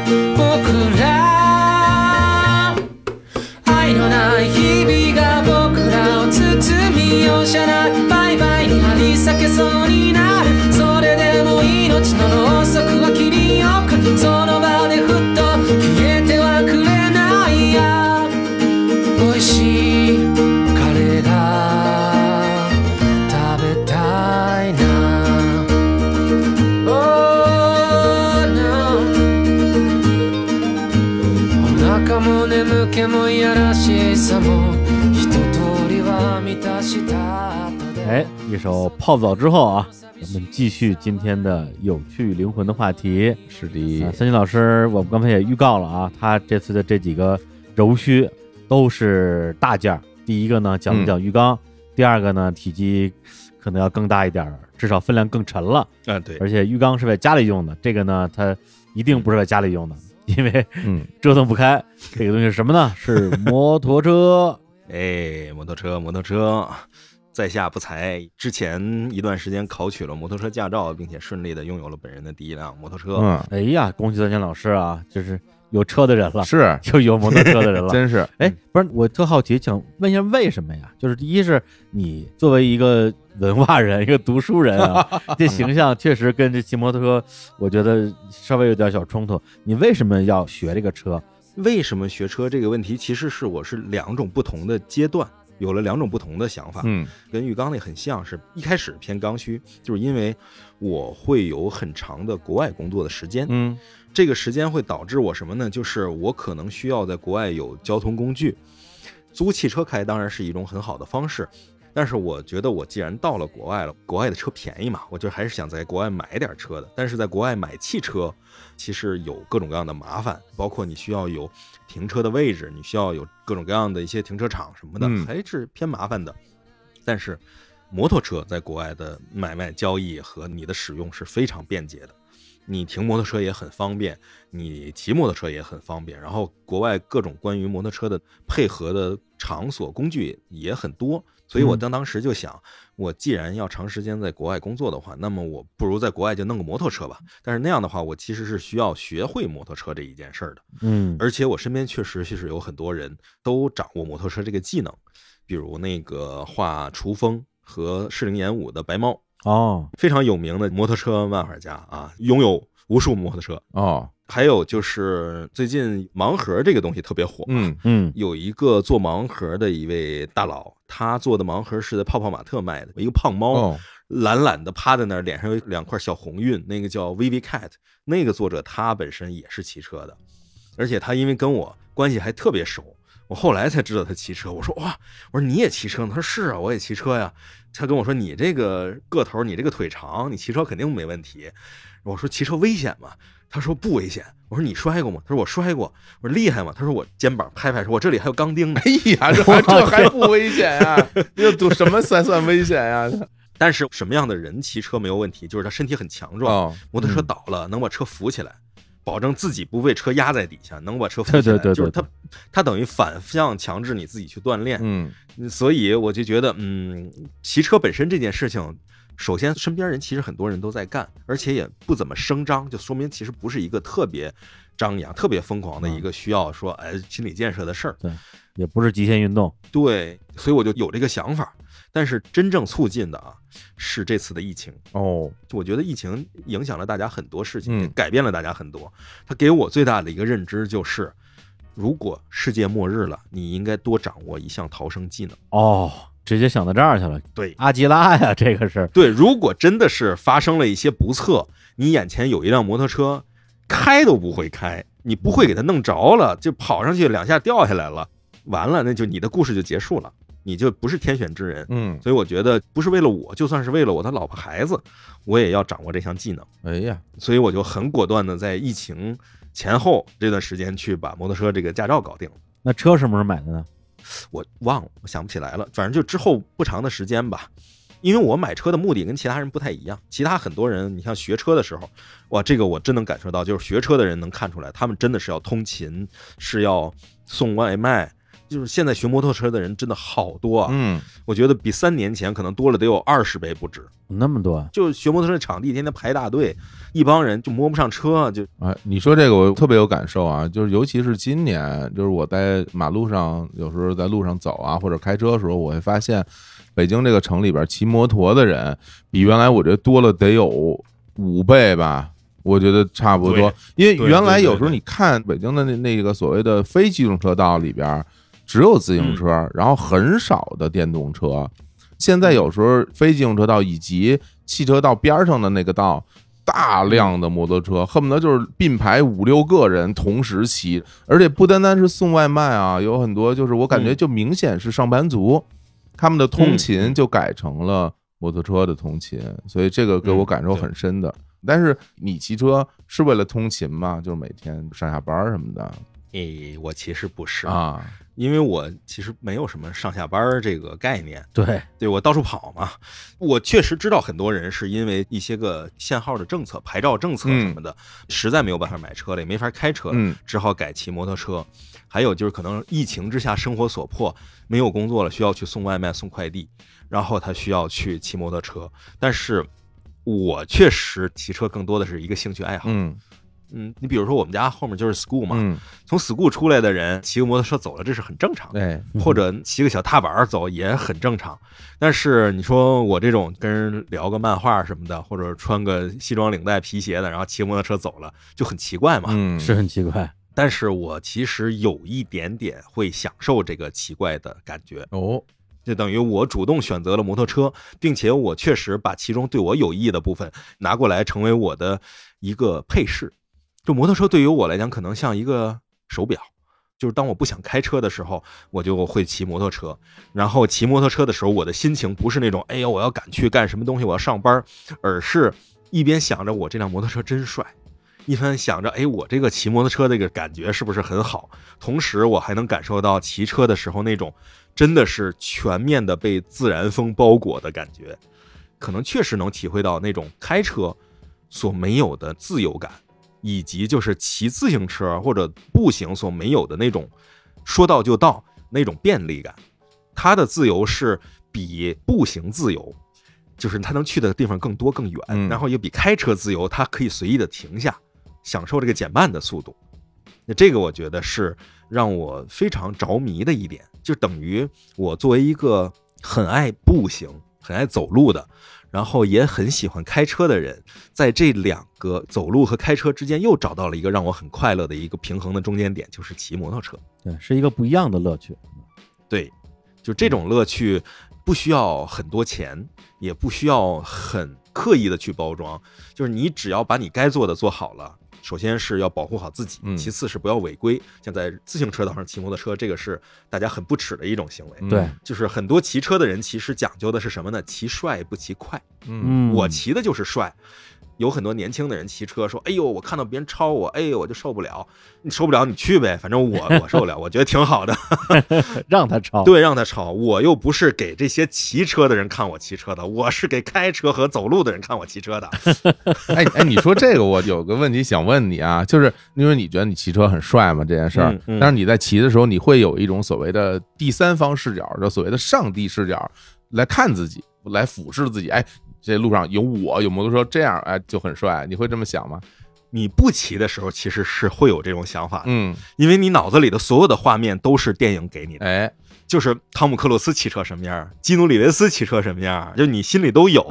愛のない日々が僕らを包み容赦ないバイバイに張り裂けそうになる、それでも命のろうそくは切りよく、その場でふっと消えてはくれないや、美味しいカレーが食べたいな、oh, no. お腹も眠気もいやらしさも一通りは満たした後で。一首泡澡之后啊，咱们继续今天的有趣灵魂的话题。是的，三金老师我们刚才也预告了啊，他这次的这几个柔须都是大件儿。第一个呢讲一讲浴缸，第二个呢体积可能要更大一点，至少分量更沉了。对，而且浴缸是在家里用的，这个呢它一定不是在家里用的，因为折腾不开。这个东西是什么呢？是摩托车。哎，摩托车，在下不才，之前一段时间考取了摩托车驾照，并且顺利的拥有了本人的第一辆摩托车。嗯，哎呀，恭喜泽健老师啊，就是有车的人了，是就有摩托车的人了，真是。哎，不是，我特好奇，想问一下为什么呀？就是第一是你作为一个文化人，一个读书人啊，这形象确实跟这骑摩托车，我觉得稍微有点小冲突。你为什么要学这个车？为什么学车这个问题，其实是我是两种不同的阶段，有了两种不同的想法。嗯，跟浴缸那很像，是一开始偏刚需，就是因为我会有很长的国外工作的时间。嗯，这个时间会导致我什么呢？就是我可能需要在国外有交通工具，租汽车开当然是一种很好的方式，但是我觉得我既然到了国外了，国外的车便宜嘛，我就还是想在国外买点车的。但是在国外买汽车其实有各种各样的麻烦，包括你需要有停车的位置，你需要有各种各样的一些停车场什么的，还是偏麻烦的。但是摩托车在国外的买卖交易和你的使用是非常便捷的，你停摩托车也很方便，你骑摩托车也很方便，然后国外各种关于摩托车的配合的场所工具也很多。所以我当时就想，我既然要长时间在国外工作的话，那么我不如在国外就弄个摩托车吧。但是那样的话，我其实是需要学会摩托车这一件事儿的。嗯，而且我身边确实有很多人都掌握摩托车这个技能，比如那个画《雏风》和《适龄演武》的白猫哦，非常有名的摩托车漫画家啊，拥有无数摩托车哦。还有就是最近盲盒这个东西特别火，有一个做盲盒的一位大佬，他做的盲盒是在泡泡玛特卖的，一个胖猫懒懒的趴在那儿，脸上有两块小红晕，那个叫 VV Cat， 那个作者他本身也是骑车的，而且他因为跟我关系还特别熟，我后来才知道他骑车。我说哇，我说你也骑车呢？他说是啊，我也骑车呀。他跟我说你这个个头，你这个腿长，你骑车肯定没问题。我说骑车危险吗？他说不危险。我说你摔过吗？他说我摔过。我说厉害吗？他说我肩膀拍拍说我这里还有钢钉呢。哎呀，这还不危险呀？这赌什么算危险呀？但是什么样的人骑车没有问题？就是他身体很强壮，摩托车倒了能把车扶起来。保证自己不被车压在底下，能把车扶起来。对，就是他等于反向强制你自己去锻炼。嗯，所以我就觉得，骑车本身这件事情，首先身边人其实很多人都在干，而且也不怎么声张，就说明其实不是一个特别张扬、特别疯狂的一个需要说心理建设的事儿。对，也不是极限运动。对，所以我就有这个想法。但是真正促进的是这次的疫情哦，我觉得疫情影响了大家很多事情，改变了大家很多。它给我最大的一个认知就是，如果世界末日了，你应该多掌握一项逃生技能哦。直接想到这儿去了，对，阿基拉呀，这个是对。如果真的是发生了一些不测，你眼前有一辆摩托车，开都不会开，你不会给它弄着了，就跑上去两下掉下来了，完了，那就你的故事就结束了。你就不是天选之人，所以我觉得不是为了我，就算是为了我的老婆孩子，我也要掌握这项技能。哎呀，所以我就很果断的在疫情前后这段时间去把摩托车这个驾照搞定了。那车什么时候买的呢？我忘了，我想不起来了，反正就之后不长的时间吧。因为我买车的目的跟其他人不太一样，其他很多人，你像学车的时候，哇，这个我真能感受到，就是学车的人能看出来，他们真的是要通勤，是要送外卖。就是现在学摩托车的人真的好多啊，我觉得比3年前可能多了得有20倍不止，那么多。就学摩托车的场地天天排大队，一帮人就摸不上车就。哎，你说这个我特别有感受啊，就是尤其是今年，就是我在马路上有时候在路上走啊，或者开车的时候，我会发现北京这个城里边骑摩托的人比原来我觉得多了得有5倍吧。我觉得差不多，因为原来有时候你看北京的那个所谓的非机动车道里边。只有自行车，然后很少的电动车。现在有时候非机动车道以及汽车道边上的那个道，大量的摩托车，恨不得就是并排5-6个人同时骑，而且不单单是送外卖啊，有很多就是我感觉就明显是上班族，他们的通勤就改成了摩托车的通勤，所以这个给我感受很深的。但是你骑车是为了通勤吗？就是每天上下班什么的？我其实不是啊。因为我其实没有什么上下班这个概念，对我到处跑嘛。我确实知道很多人是因为一些个限号的政策、牌照政策什么的，实在没有办法买车了，也没法开车了，只好改骑摩托车。还有就是可能疫情之下生活所迫，没有工作了，需要去送外卖、送快递，然后他需要去骑摩托车。但是我确实骑车更多的是一个兴趣爱好。你比如说我们家后面就是 school 嘛，从 school 出来的人骑个摩托车走了，这是很正常的，或者骑个小踏板走也很正常。但是你说我这种跟人聊个漫画什么的，或者穿个西装领带皮鞋的，然后骑摩托车走了，就很奇怪嘛。是很奇怪。但是我其实有一点点会享受这个奇怪的感觉哦。就等于我主动选择了摩托车，并且我确实把其中对我有益的部分拿过来成为我的一个配饰。就摩托车对于我来讲可能像一个手表，就是当我不想开车的时候我就会骑摩托车，然后骑摩托车的时候我的心情不是那种哎呀我要赶去干什么东西我要上班，而是一边想着我这辆摩托车真帅，一边想着哎我这个骑摩托车这个感觉是不是很好，同时我还能感受到骑车的时候那种真的是全面的被自然风包裹的感觉，可能确实能体会到那种开车所没有的自由感，以及就是骑自行车或者步行所没有的那种说到就到那种便利感。它的自由是比步行自由，就是它能去的地方更多更远，然后也比开车自由，它可以随意的停下享受这个减慢的速度。那这个我觉得是让我非常着迷的一点，就等于我作为一个很爱步行很爱走路的，然后也很喜欢开车的人，在这两个走路和开车之间又找到了一个让我很快乐的一个平衡的中间点，就是骑摩托车。对，是一个不一样的乐趣。对，就这种乐趣不需要很多钱，也不需要很刻意的去包装，就是你只要把你该做的做好了，首先是要保护好自己，其次是不要违规，像在自行车道上骑摩托车，这个是大家很不耻的一种行为。对，就是很多骑车的人其实讲究的是什么呢？骑帅不骑快。我骑的就是帅。有很多年轻的人骑车说：“哎呦，我看到别人超我，哎呦，我就受不了。你受不了，你去呗，反正我受不了，我觉得挺好的，让他超。对，让他超。我又不是给这些骑车的人看我骑车的，我是给开车和走路的人看我骑车的。哎，你说这个，我有个问题想问你啊，就是因为你觉得你骑车很帅嘛这件事儿，但是你在骑的时候，你会有一种所谓的第三方视角，就所谓的上帝视角来看自己，来俯视自己，哎。”这路上有我有摩托车，这样哎就很帅，你会这么想吗？你不骑的时候其实是会有这种想法的，因为你脑子里的所有的画面都是电影给你的，哎，就是汤姆克鲁斯骑车什么样，基努里维斯骑车什么样，就你心里都有，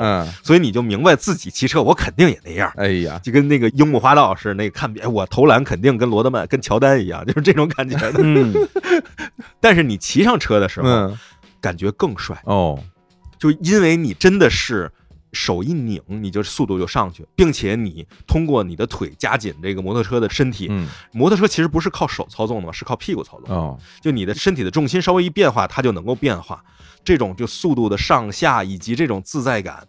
所以你就明白自己骑车我肯定也那样，哎呀，就跟那个樱木花道是那个看别我投篮肯定跟罗德曼跟乔丹一样，就是这种感觉的，但是你骑上车的时候，感觉更帅哦，就因为你真的是。手一拧你就速度就上去，并且你通过你的腿夹紧这个摩托车的身体，摩托车其实不是靠手操纵的嘛，是靠屁股操纵的，就你的身体的重心稍微一变化它就能够变化，这种就速度的上下以及这种自在感，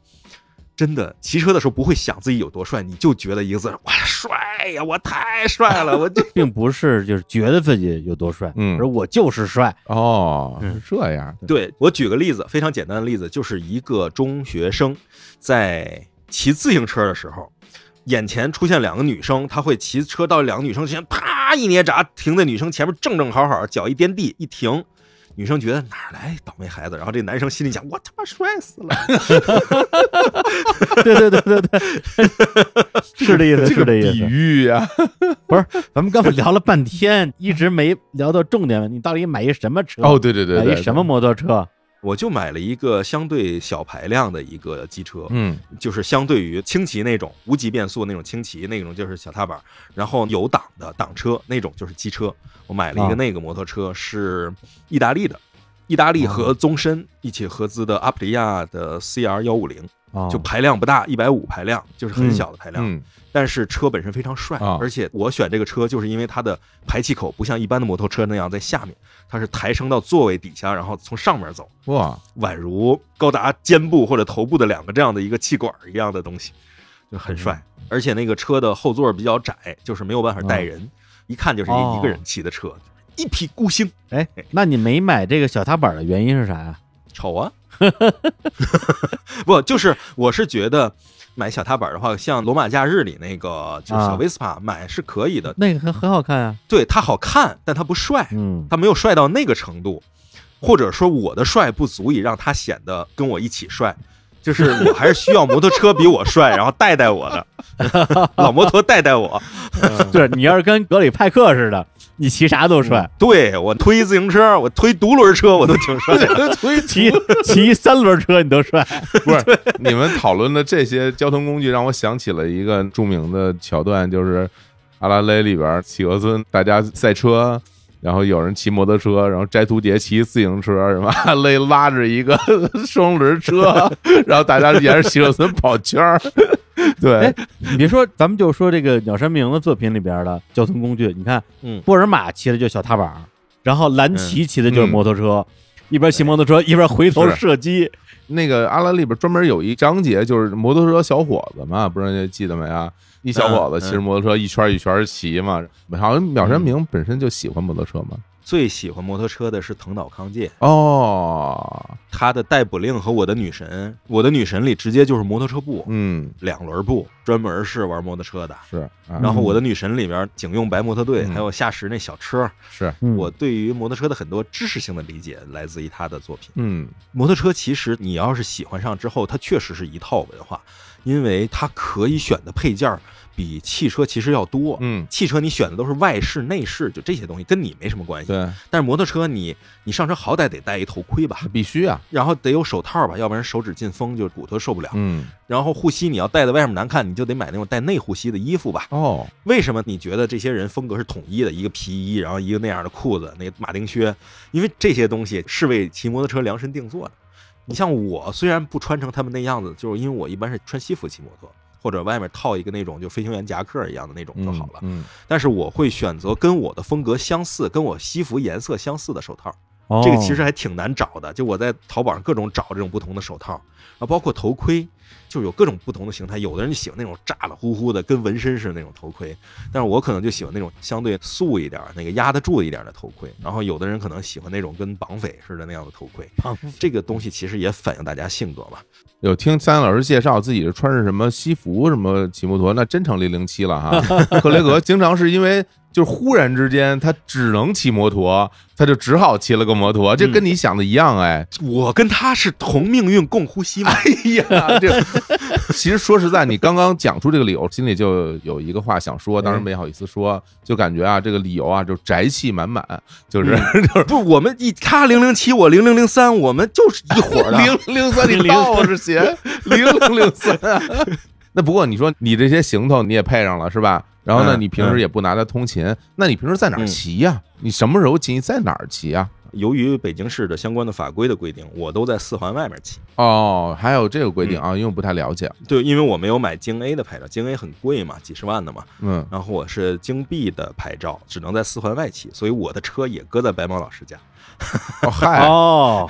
真的骑车的时候不会想自己有多帅，你就觉得一个字哇帅呀，我太帅了，我就并不是就是觉得自己有多帅，而我就是帅哦，是这样。对，我举个例子，非常简单的例子，就是一个中学生在骑自行车的时候，眼前出现两个女生，他会骑车到两个女生之前，啪一捏闸，停在女生前面正正好好，脚一颠地一停。女生觉得哪来倒霉孩子，然后这男生心里想我他妈摔死了。对，是的意思，是的意思。这个比喻啊，不是，咱们刚才聊了半天，一直没聊到重点，你到底买一什么车？哦，对，买一什么摩托车？我就买了一个相对小排量的一个机车，就是相对于轻骑那种无级变速那种轻骑那种就是小踏板，然后有档的档车那种就是机车，我买了一个那个摩托车，是意大利的，意大利和宗申一起合资的阿普利亚的 CR150，就排量不大，150排量，就是很小的排量，但是车本身非常帅，而且我选这个车就是因为它的排气口不像一般的摩托车那样在下面，它是抬升到座位底下，然后从上面走，哇，宛如高达肩部或者头部的两个这样的一个气管一样的东西，就很帅，而且那个车的后座比较窄，就是没有办法带人，一看就是一个人骑的车，一匹孤星。哎，那你没买这个小踏板的原因是啥呀？丑啊！不，就是我是觉得买小踏板的话，像罗马假日里那个就是小 Vespa 买是可以的，啊、那个很好看啊。对，它好看，但它不帅，它没有帅到那个程度，或者说我的帅不足以让它显得跟我一起帅。就是我还是需要摩托车比我帅，然后带带我的老摩托带带我。对，你要是跟格里派克似的，你骑啥都帅。对，我推自行车，我推独轮车，我都挺帅的。骑三轮车你都帅。不是，你们讨论的这些交通工具让我想起了一个著名的桥段，就是阿拉蕾里边企鹅村大家赛车。然后有人骑摩托车，然后斋图杰骑自行车，什么阿雷拉着一个双轮车，然后大家沿着希尔森跑圈儿。对，你别说，咱们就说这个鸟山明的作品里边的交通工具，你看，波尔玛骑的就是小踏板，然后蓝旗骑的就是摩托车，一边骑摩托车一边回头射击。那个阿拉里边专门有一章节，就是摩托车小伙子嘛，不知道你记得没啊？一小伙子骑着摩托车一圈一圈骑嘛，好像鸟山明本身就喜欢摩托车嘛。最喜欢摩托车的是藤岛康介哦，他的《逮捕令》和《我的女神》，《我的女神》里直接就是摩托车部，两轮部专门是玩摩托车的。是，然后《我的女神》里边警用白摩托队，还有夏实那小车，是我对于摩托车的很多知识性的理解来自于他的作品。摩托车其实你要是喜欢上之后，它确实是一套文化。因为它可以选的配件比汽车其实要多，汽车你选的都是外饰内饰，就这些东西跟你没什么关系。对，但是摩托车你上车好歹得戴一头盔吧，必须啊，然后得有手套吧，要不然手指进风就骨头受不了。然后护膝你要戴的外面难看，你就得买那种戴内护膝的衣服吧。哦，为什么你觉得这些人风格是统一的？一个皮衣，然后一个那样的裤子，那个马丁靴，因为这些东西是为骑摩托车量身定做的。你像我虽然不穿成他们那样子，就是因为我一般是穿西服骑摩托，或者外面套一个那种就飞行员夹克一样的那种就好了。但是我会选择跟我的风格相似，跟我西服颜色相似的手套。这个其实还挺难找的，就我在淘宝上各种找这种不同的手套，包括头盔，就有各种不同的形态。有的人就喜欢那种炸了呼呼的，跟纹身似的那种头盔，但是我可能就喜欢那种相对素一点、那个压得住一点的头盔。然后有的人可能喜欢那种跟绑匪似的那样的头盔。这个东西其实也反映大家性格嘛。有听三老师介绍自己是穿着什么西服什么骑摩托，那真成007了哈。克雷格经常是因为就是忽然之间他只能骑摩托，他就只好骑了个摩托。这跟你想的一样。哎，我跟他是同命运共呼吸嘛。哎呀，这其实说实在，你刚刚讲出这个理由，心里就有一个话想说，当然没好意思说，就感觉啊这个理由啊就宅气满满，就是不，我们他007，我0003，我们就是一伙的。0003你倒是写0003。那不过你说你这些行头你也配上了是吧？然后呢，你平时也不拿它通勤，那你平时在哪儿骑呀？你什么时候骑？在哪儿骑啊？由于北京市的相关的法规的规定，我都在4环外面骑。哦，还有这个规定啊，因为我不太了解。对，因为我没有买京 A 的牌照，京 A 很贵嘛，几十万的嘛。然后我是京 B 的牌照，只能在4环外骑，所以我的车也搁在白毛老师家。哦，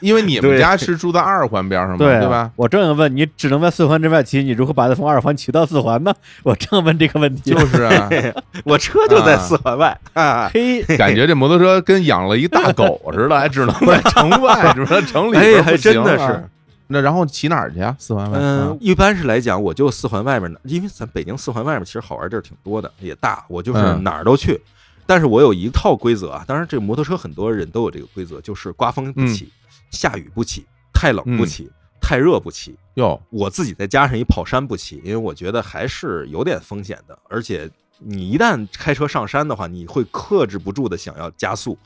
因为你们家是住在2环边上嘛，对吧？我正要问你，只能在4环之外骑，你如何把它从2环骑到4环呢？我正要问这个问题。就是啊，我车就在4环外啊。嘿，感觉这摩托车跟养了一大狗似的，还只能在城外，只能城里边不行啊。还真的是。那然后骑哪儿去啊？4环外。一般是来讲，我就4环外面的，因为咱北京4环外面其实好玩地儿挺多的，也大，我就是哪儿都去。但是我有一套规则啊，当然这摩托车很多人都有这个规则，就是刮风不骑，下雨不骑，太冷不骑，太热不骑。我自己再加上一跑山不骑，因为我觉得还是有点风险的，而且你一旦开车上山的话，你会克制不住的想要加速，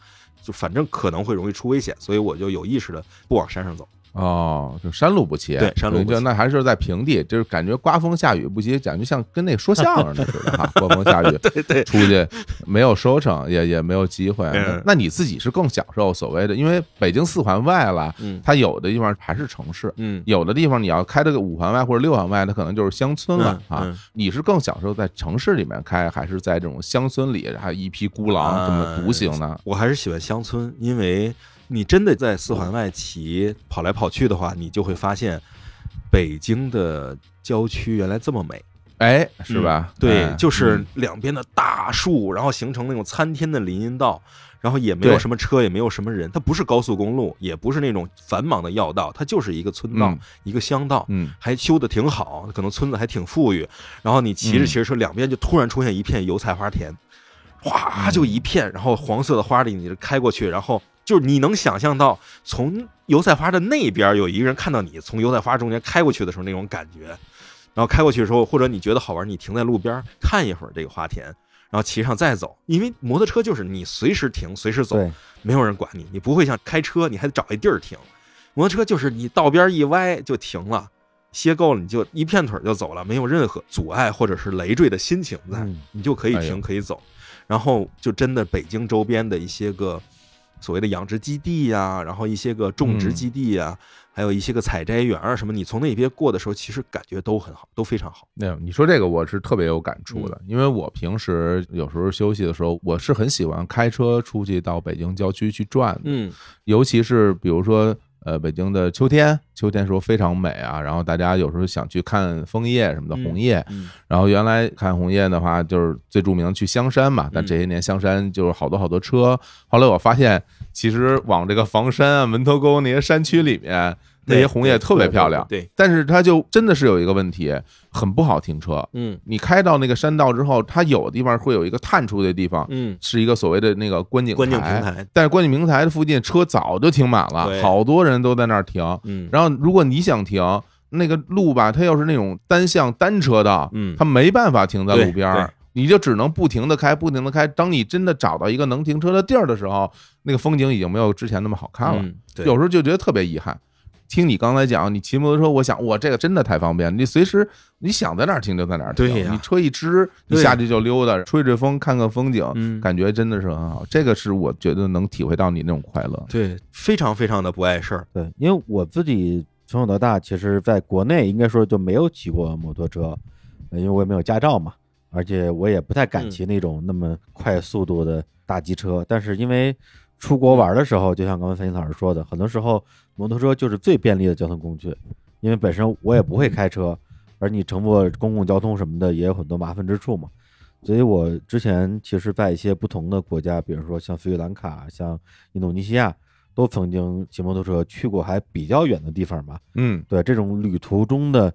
就反正可能会容易出危险，所以我就有意识的不往山上走。哦，就山路不骑，对，山路不骑，那还是在平地，就是感觉刮风下雨不骑，感觉像跟那个说相声的似的哈。刮风下雨，对对，出去没有收成，也没有机会。那你自己是更享受所谓的，因为北京4环外了，它有的地方还是城市，有的地方你要开这个5环外或者6环外，它可能就是乡村了啊。你是更享受在城市里面开，还是在这种乡村里，还有一匹孤狼这么独行呢？我还是喜欢乡村，因为。你真的在4环外骑跑来跑去的话，你就会发现北京的郊区原来这么美。哎，是吧？对，就是两边的大树，然后形成那种参天的林荫道，然后也没有什么车，也没有什么人，它不是高速公路，也不是那种繁忙的要道，它就是一个村道，一个乡道，还修得挺好，可能村子还挺富裕。然后你骑着骑着车，两边就突然出现一片油菜花田，哗，就一片，然后黄色的花里你开过去，然后就是你能想象到从油菜花的那边有一个人看到你从油菜花中间开过去的时候那种感觉。然后开过去的时候，或者你觉得好玩，你停在路边看一会儿这个花田，然后骑上再走。因为摩托车就是你随时停随时走，没有人管你，你不会像开车你还得找一地儿停。摩托车就是你道边一歪就停了，歇够了你就一片腿就走了，没有任何阻碍或者是累赘的心情在，你就可以停可以走。然后就真的北京周边的一些个所谓的养殖基地呀，然后一些个种植基地呀，还有一些个采摘园啊什么，你从那边过的时候，其实感觉都很好，都非常好。那你说这个我是特别有感触的，因为我平时有时候休息的时候，我是很喜欢开车出去到北京郊区去转，尤其是比如说北京的秋天，秋天时候非常美啊，然后大家有时候想去看枫叶什么的，红叶，然后原来看红叶的话，就是最著名去香山嘛，但这些年香山就是好多好多车，后来我发现。其实往这个房山啊、门头沟那些山区里面，那些红叶特别漂亮。对，但是它就真的是有一个问题，很不好停车。你开到那个山道之后，它有的地方会有一个探出的地方，是一个所谓的那个观景平台。但是观景平台的附近车早就停满了，好多人都在那儿停。然后如果你想停，那个路吧，它要是那种单向单车道，它没办法停在路边。你就只能不停的开，不停的开。当你真的找到一个能停车的地儿的时候，那个风景已经没有之前那么好看了。有时候就觉得特别遗憾。听你刚才讲，你骑摩托车，我想我这个真的太方便，你随时你想在哪儿停就在哪儿停。你车一支，你下去就溜达，吹吹风，看看风景，感觉真的是很好。这个是我觉得能体会到你那种快乐。对，非常非常的不碍事儿。对，因为我自己从小到大，其实在国内应该说就没有骑过摩托车，因为我也没有驾照嘛。而且我也不太敢骑那种那么快速度的大机车，但是因为出国玩的时候，就像刚才范鑫老师说的，很多时候摩托车就是最便利的交通工具，因为本身我也不会开车，而你乘坐公共交通什么的也有很多麻烦之处嘛。所以我之前其实在一些不同的国家，比如说像斯里兰卡、像印度尼西亚，都曾经骑摩托车去过还比较远的地方吧。对，这种旅途中的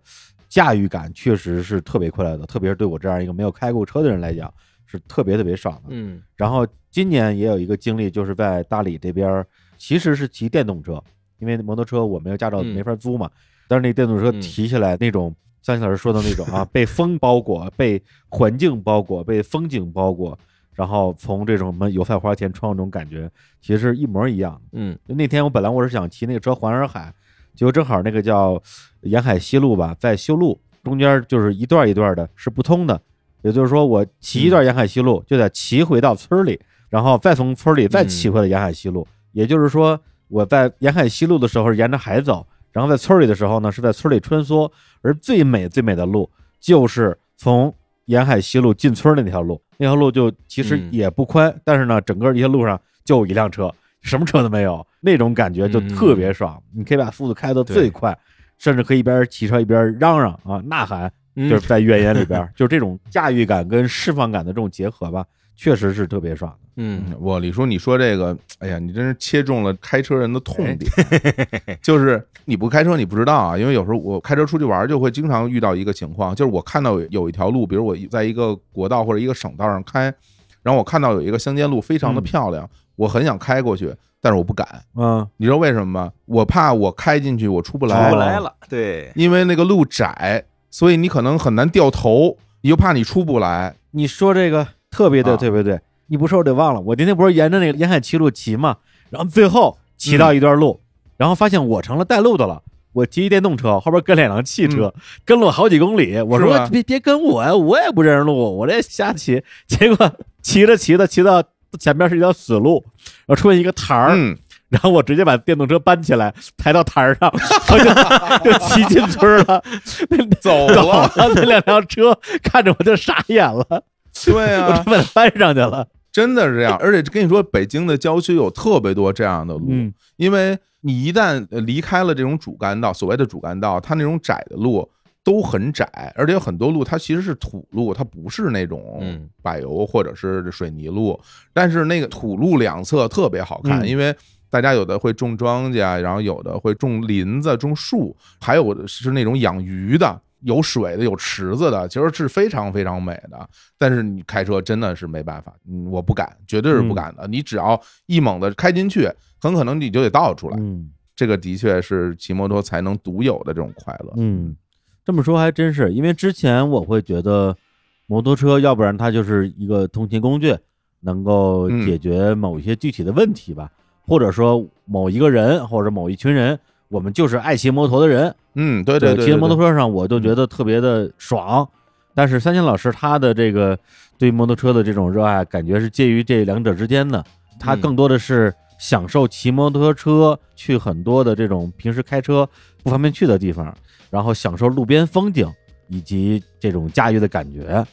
驾驭感确实是特别快乐的，特别是对我这样一个没有开过车的人来讲，是特别特别爽的。然后今年也有一个经历，就是在大理这边，其实是骑电动车，因为摩托车我没有驾照没法租嘛。但是那电动车骑起来那种，像老师说的那种啊，被风包裹、被环境包裹、被风景包裹，然后从这种什么油菜花田窗那种感觉，其实是一模一样。那天我本来是想骑那个车环洱海。结果正好那个叫沿海西路吧，在修路，中间就是一段一段的是不通的，也就是说我骑一段沿海西路就得骑回到村里，然后再从村里再骑回到沿海西路，也就是说我在沿海西路的时候是沿着海走，然后在村里的时候呢是在村里穿梭，而最美最美的路就是从沿海西路进村的那条路，那条路就其实也不宽，但是呢整个一条路上就一辆车，什么车都没有，那种感觉就特别爽。你可以把速度开到最快，甚至可以一边骑车一边嚷嚷啊呐喊，就是在原野里边，就是这种驾驭感跟释放感的这种结合吧，确实是特别爽的。李叔，你说这个，哎呀，你真是切中了开车人的痛点，就是你不开车你不知道啊，因为有时候我开车出去玩就会经常遇到一个情况，就是我看到有一条路，比如我在一个国道或者一个省道上开，然后我看到有一个乡间路非常的漂亮。我很想开过去，但是我不敢。你知道为什么吗？我怕我开进去我出不来了。对，因为那个路窄，所以你可能很难掉头，你又怕你出不来。你说这个特别对，特别对。你不说我得忘了，我今天不是沿着那个沿海西路骑嘛，然后最后骑到一段路，然后发现我成了带路的了。我骑电动车，后边跟两辆汽车，跟了我好几公里。我说别跟我呀，我也不认识路，我这瞎骑。结果骑到。前面是一条死路，然后出现一个台儿，然后我直接把电动车搬起来抬到台儿上，就骑进村了。走了，那两辆车看着我就傻眼了。对啊，我就把它搬上去了。真的是这样，而且跟你说，北京的郊区有特别多这样的路，因为你一旦离开了这种主干道，所谓的主干道，它那种窄的路。都很窄，而且有很多路它其实是土路，它不是那种柏油或者是水泥路，但是那个土路两侧特别好看，因为大家有的会种庄稼，然后有的会种林子种树，还有的是那种养鱼的，有水的有池子的，其实是非常非常美的。但是你开车真的是没办法，我不敢，绝对是不敢的。你只要一猛的开进去，很可能你就得倒出来。这个的确是骑摩托才能独有的这种快乐。这么说还真是，因为之前我会觉得摩托车要不然它就是一个通勤工具，能够解决某一些具体的问题吧，或者说某一个人或者某一群人，我们就是爱骑摩托的人。对对 对，骑摩托车上我就觉得特别的爽。但是三千老师他的这个对摩托车的这种热爱，感觉是介于这两者之间的。他更多的是享受骑摩托车去很多的这种平时开车不方便去的地方，然后享受路边风景以及这种驾驭的感觉。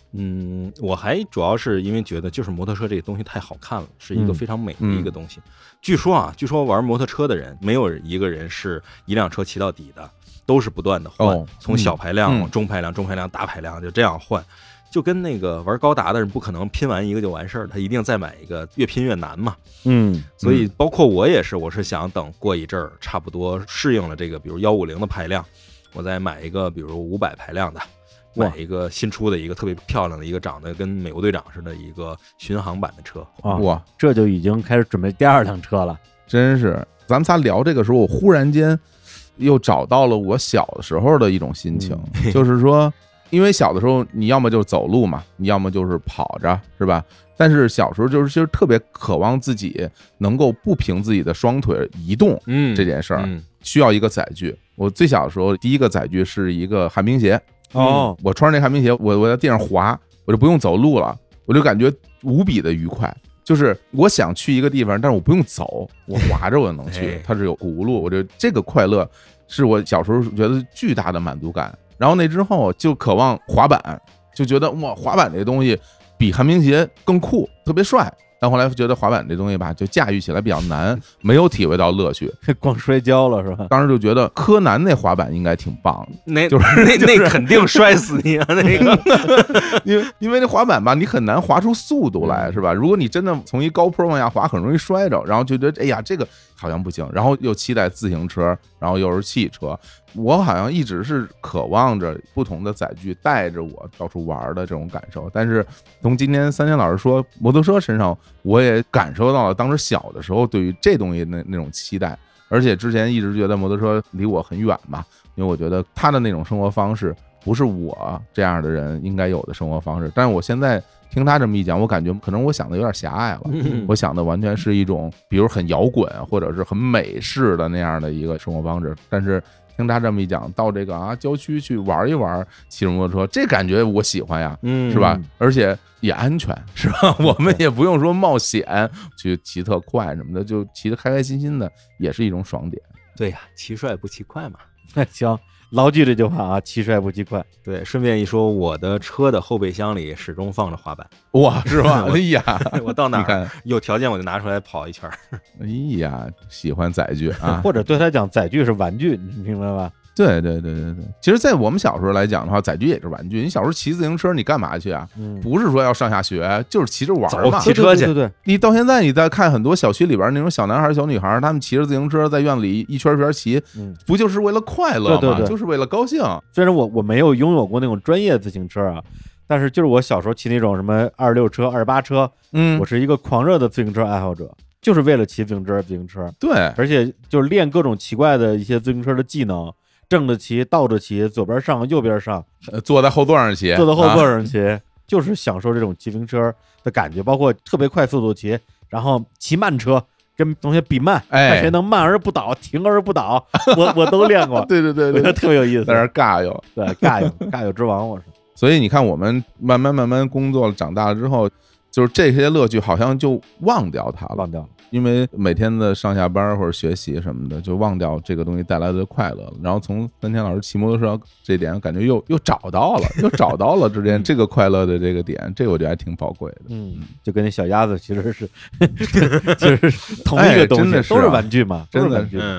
我还主要是因为觉得就是摩托车这个东西太好看了，是一个非常美的一个东西。据说玩摩托车的人没有一个人是一辆车骑到底的，都是不断的换，从小排量、中排量、中排量、大排量就这样换，就跟那个玩高达的人不可能拼完一个就完事儿，他一定再买一个，越拼越难嘛。所以包括我也是，我是想等过一阵儿，差不多适应了这个，比如150的排量，我再买一个，比如500排量的，买一个新出的一个特别漂亮的一个长得跟美国队长似的一个巡航版的车。哇，这就已经开始准备第二辆车了，真是！咱们仨聊这个时候，我忽然间又找到了我小的时候的一种心情，就是说，因为小的时候你要么就走路嘛，你要么就是跑着，是吧？但是小时候就是其实特别渴望自己能够不凭自己的双腿移动，这件事儿需要一个载具。我最小的时候第一个载具是一个旱冰鞋，我穿着那旱冰鞋，我在地上滑，我就不用走路了，我就感觉无比的愉快。就是我想去一个地方，但是我不用走，我滑着我能去，它是有轱辘。我觉得这个快乐是我小时候觉得巨大的满足感。然后那之后就渴望滑板，就觉得哇，滑板这东西比旱冰鞋更酷，特别帅。但后来觉得滑板这东西吧，就驾驭起来比较难，没有体会到乐趣，光摔跤了是吧？当时就觉得柯南那滑板应该挺棒的，那肯定摔死你啊！那个，因为那滑板吧，你很难滑出速度来，是吧？如果你真的从一高坡往下滑，很容易摔着，然后就觉得哎呀，这个好像不行，然后又期待自行车，然后又是汽车。我好像一直是渴望着不同的载具带着我到处玩的这种感受，但是从今天三千老师说摩托车身上，我也感受到了当时小的时候对于这东西那种期待，而且之前一直觉得摩托车离我很远嘛，因为我觉得他的那种生活方式不是我这样的人应该有的生活方式。但是我现在听他这么一讲，我感觉可能我想的有点狭隘了，我想的完全是一种比如很摇滚或者是很美式的那样的一个生活方式。但是听他这么一讲，到这个郊区去玩一玩骑摩托车，这感觉我喜欢呀，是吧？而且也安全，是吧？我们也不用说冒险去骑特快什么的，就骑得开开心心的，也是一种爽点。对呀，骑帅不骑快嘛。行，牢记这句话啊，骑帅不骑快。对，顺便一说，我的车的后备箱里始终放着滑板。哇，是吧？哎呀，我到哪儿有条件我就拿出来跑一圈。哎呀，喜欢载具啊，或者对他讲，载具是玩具，你明白吧？对对对对对，其实，在我们小时候来讲的话，载具也是玩具。你小时候骑自行车，你干嘛去啊？不是说要上下学，就是骑着玩嘛。骑车去，对对对。你到现在，你在看很多小区里边那种小男孩、小女孩，他们骑着自行车在院里一圈圈骑，不就是为了快乐吗？对对对，就是为了高兴。虽然我没有拥有过那种专业自行车啊，但是就是我小时候骑那种什么26车、28车，我是一个狂热的自行车爱好者，就是为了骑自行车。对，而且就是练各种奇怪的一些自行车的技能。正着骑，倒着骑，左边上，右边上，坐在后座上骑，就是享受这种骑自行车的感觉，包括特别快速度骑，然后骑慢车，跟同学比慢，看谁能慢而不倒，停而不倒，我都练过。对对对对，特别有意思，在那尬友，对，尬友之王，我是。所以你看，我们慢慢工作了，长大了之后，就是这些乐趣好像就忘掉它了，因为每天的上下班或者学习什么的，就忘掉这个东西带来的快乐了。然后从三千老师骑摩托车这点，感觉又找到了，之间这个快乐的这个点，这我觉得还挺宝贵的。就跟那小鸭子其实是同一个东西，真的是都是玩具嘛，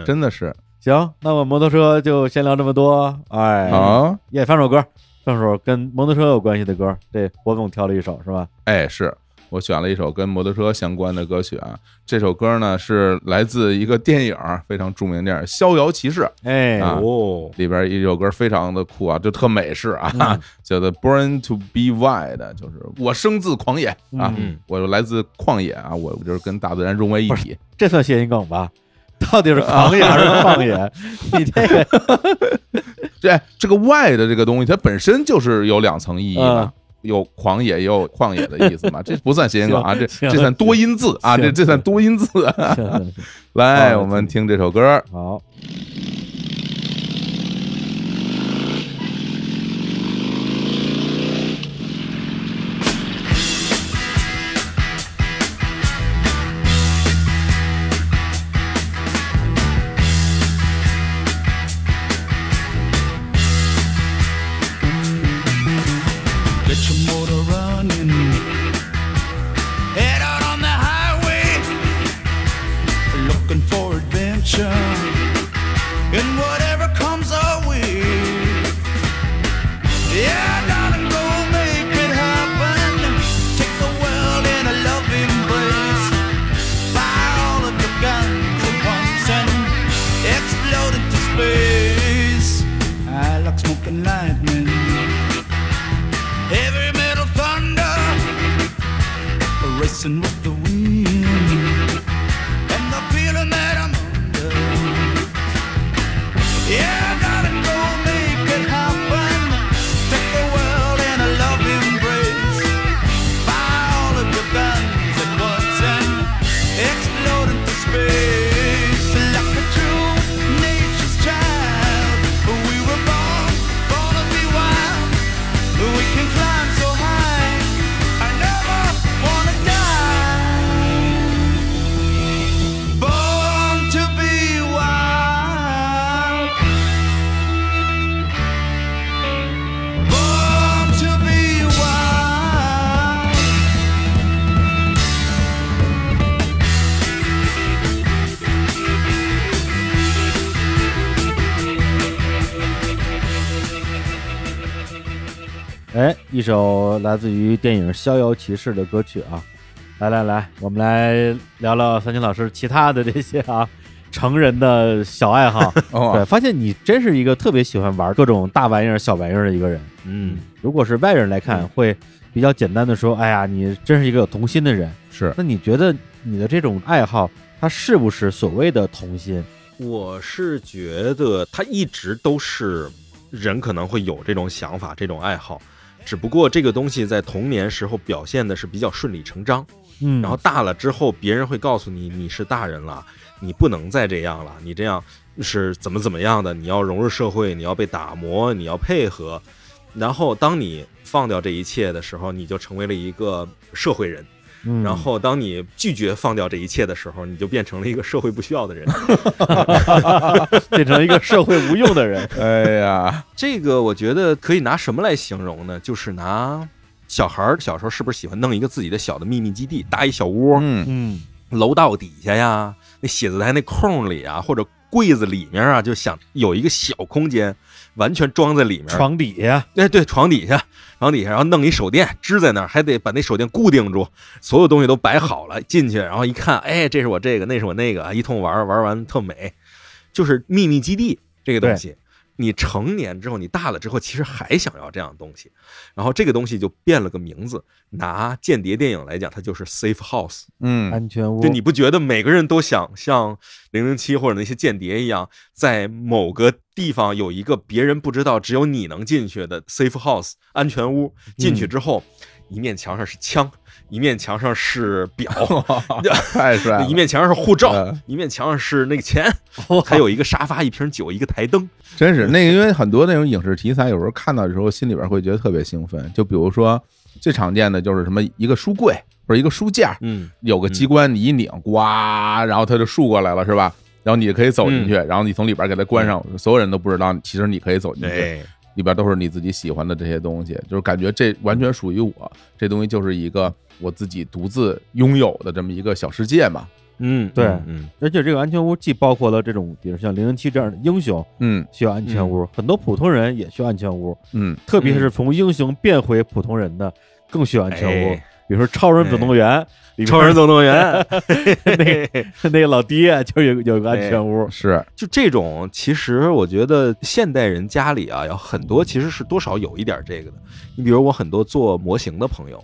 真的是。行，那我摩托车就先聊这么多。哎，好，也放首歌，放首跟摩托车有关系的歌。对，我总挑了一首是吧？哎，是我选了一首跟摩托车相关的歌曲啊。这首歌呢是来自一个电影，非常著名电影《逍遥骑士》。哎哦，里边一首歌非常的酷啊，就特美式啊，叫做《Born to Be Wild》，就是我生自狂野啊，我来自旷野啊，我就是跟大自然融为一体。这算谐音梗吧？到底是狂野还是旷野？你这个这个外的这个东西，它本身就是有两层意义嘛，有狂野也有旷野的意思嘛，这不算谐音梗啊，这算多音字啊，这算多音字。来，我们听这首歌。好。一首来自于电影《逍遥骑士》的歌曲啊，来，我们来聊聊三清老师其他的这些啊成人的小爱好。对，发现你真是一个特别喜欢玩各种大玩意儿、小玩意儿的一个人。嗯，如果是外人来看，会比较简单的说，哎呀，你真是一个有童心的人。是，那你觉得你的这种爱好，它是不是所谓的童心？我是觉得它一直都是人可能会有这种想法、这种爱好。只不过这个东西在童年时候表现的是比较顺理成章，然后大了之后别人会告诉你，你是大人了，你不能再这样了，你这样是怎么样的，你要融入社会，你要被打磨，你要配合。然后当你放掉这一切的时候，你就成为了一个社会人。然后当你拒绝放掉这一切的时候，你就变成了一个社会不需要的人，变成了一个社会无用的人。哎呀，这个我觉得可以拿什么来形容呢？就是拿小孩小时候是不是喜欢弄一个自己的小的秘密基地，搭一小窝，楼道底下呀，那写字台那空里啊，或者柜子里面啊，就想有一个小空间完全装在里面。床底下，哎，对，床底下，然后弄一手电支在那儿，还得把那手电固定住，所有东西都摆好了，进去然后一看，哎，这是我这个，那是我那个，一通玩完特美。就是秘密基地这个东西，你成年之后，你大了之后，其实还想要这样的东西，然后这个东西就变了个名字。拿间谍电影来讲，它就是 safe house， 安全屋。就你不觉得每个人都想像007或者那些间谍一样，在某个地方有一个别人不知道，只有你能进去的 safe house 安全屋？进去之后，一面墙上是枪，一面墙上是表，太帅了！一面墙上是护照，一面墙上是那个钱，还有一个沙发、一瓶酒、一个台灯。真是那个，因为很多那种影视题材，有时候看到的时候，心里边会觉得特别兴奋。就比如说最常见的就是什么一个书柜或者一个书架，有个机关你一拧，呱，然后它就竖过来了，是吧？然后你可以走进去，然后你从里边给它关上，所有人都不知道，其实你可以走进去。里边都是你自己喜欢的这些东西，就是感觉这完全属于我，这东西就是一个我自己独自拥有的这么一个小世界嘛。嗯，对，嗯，而且这个安全屋既包括了这种，比如像007这样的英雄，嗯，需要安全屋，很多普通人也需要安全屋，嗯，特别是从英雄变回普通人的，更需要安全屋。比如说超人总动员，超人总动员那个老爹就有个安全屋，是就这种。其实我觉得现代人家里啊，有很多其实是多少有一点这个的。你比如我很多做模型的朋友，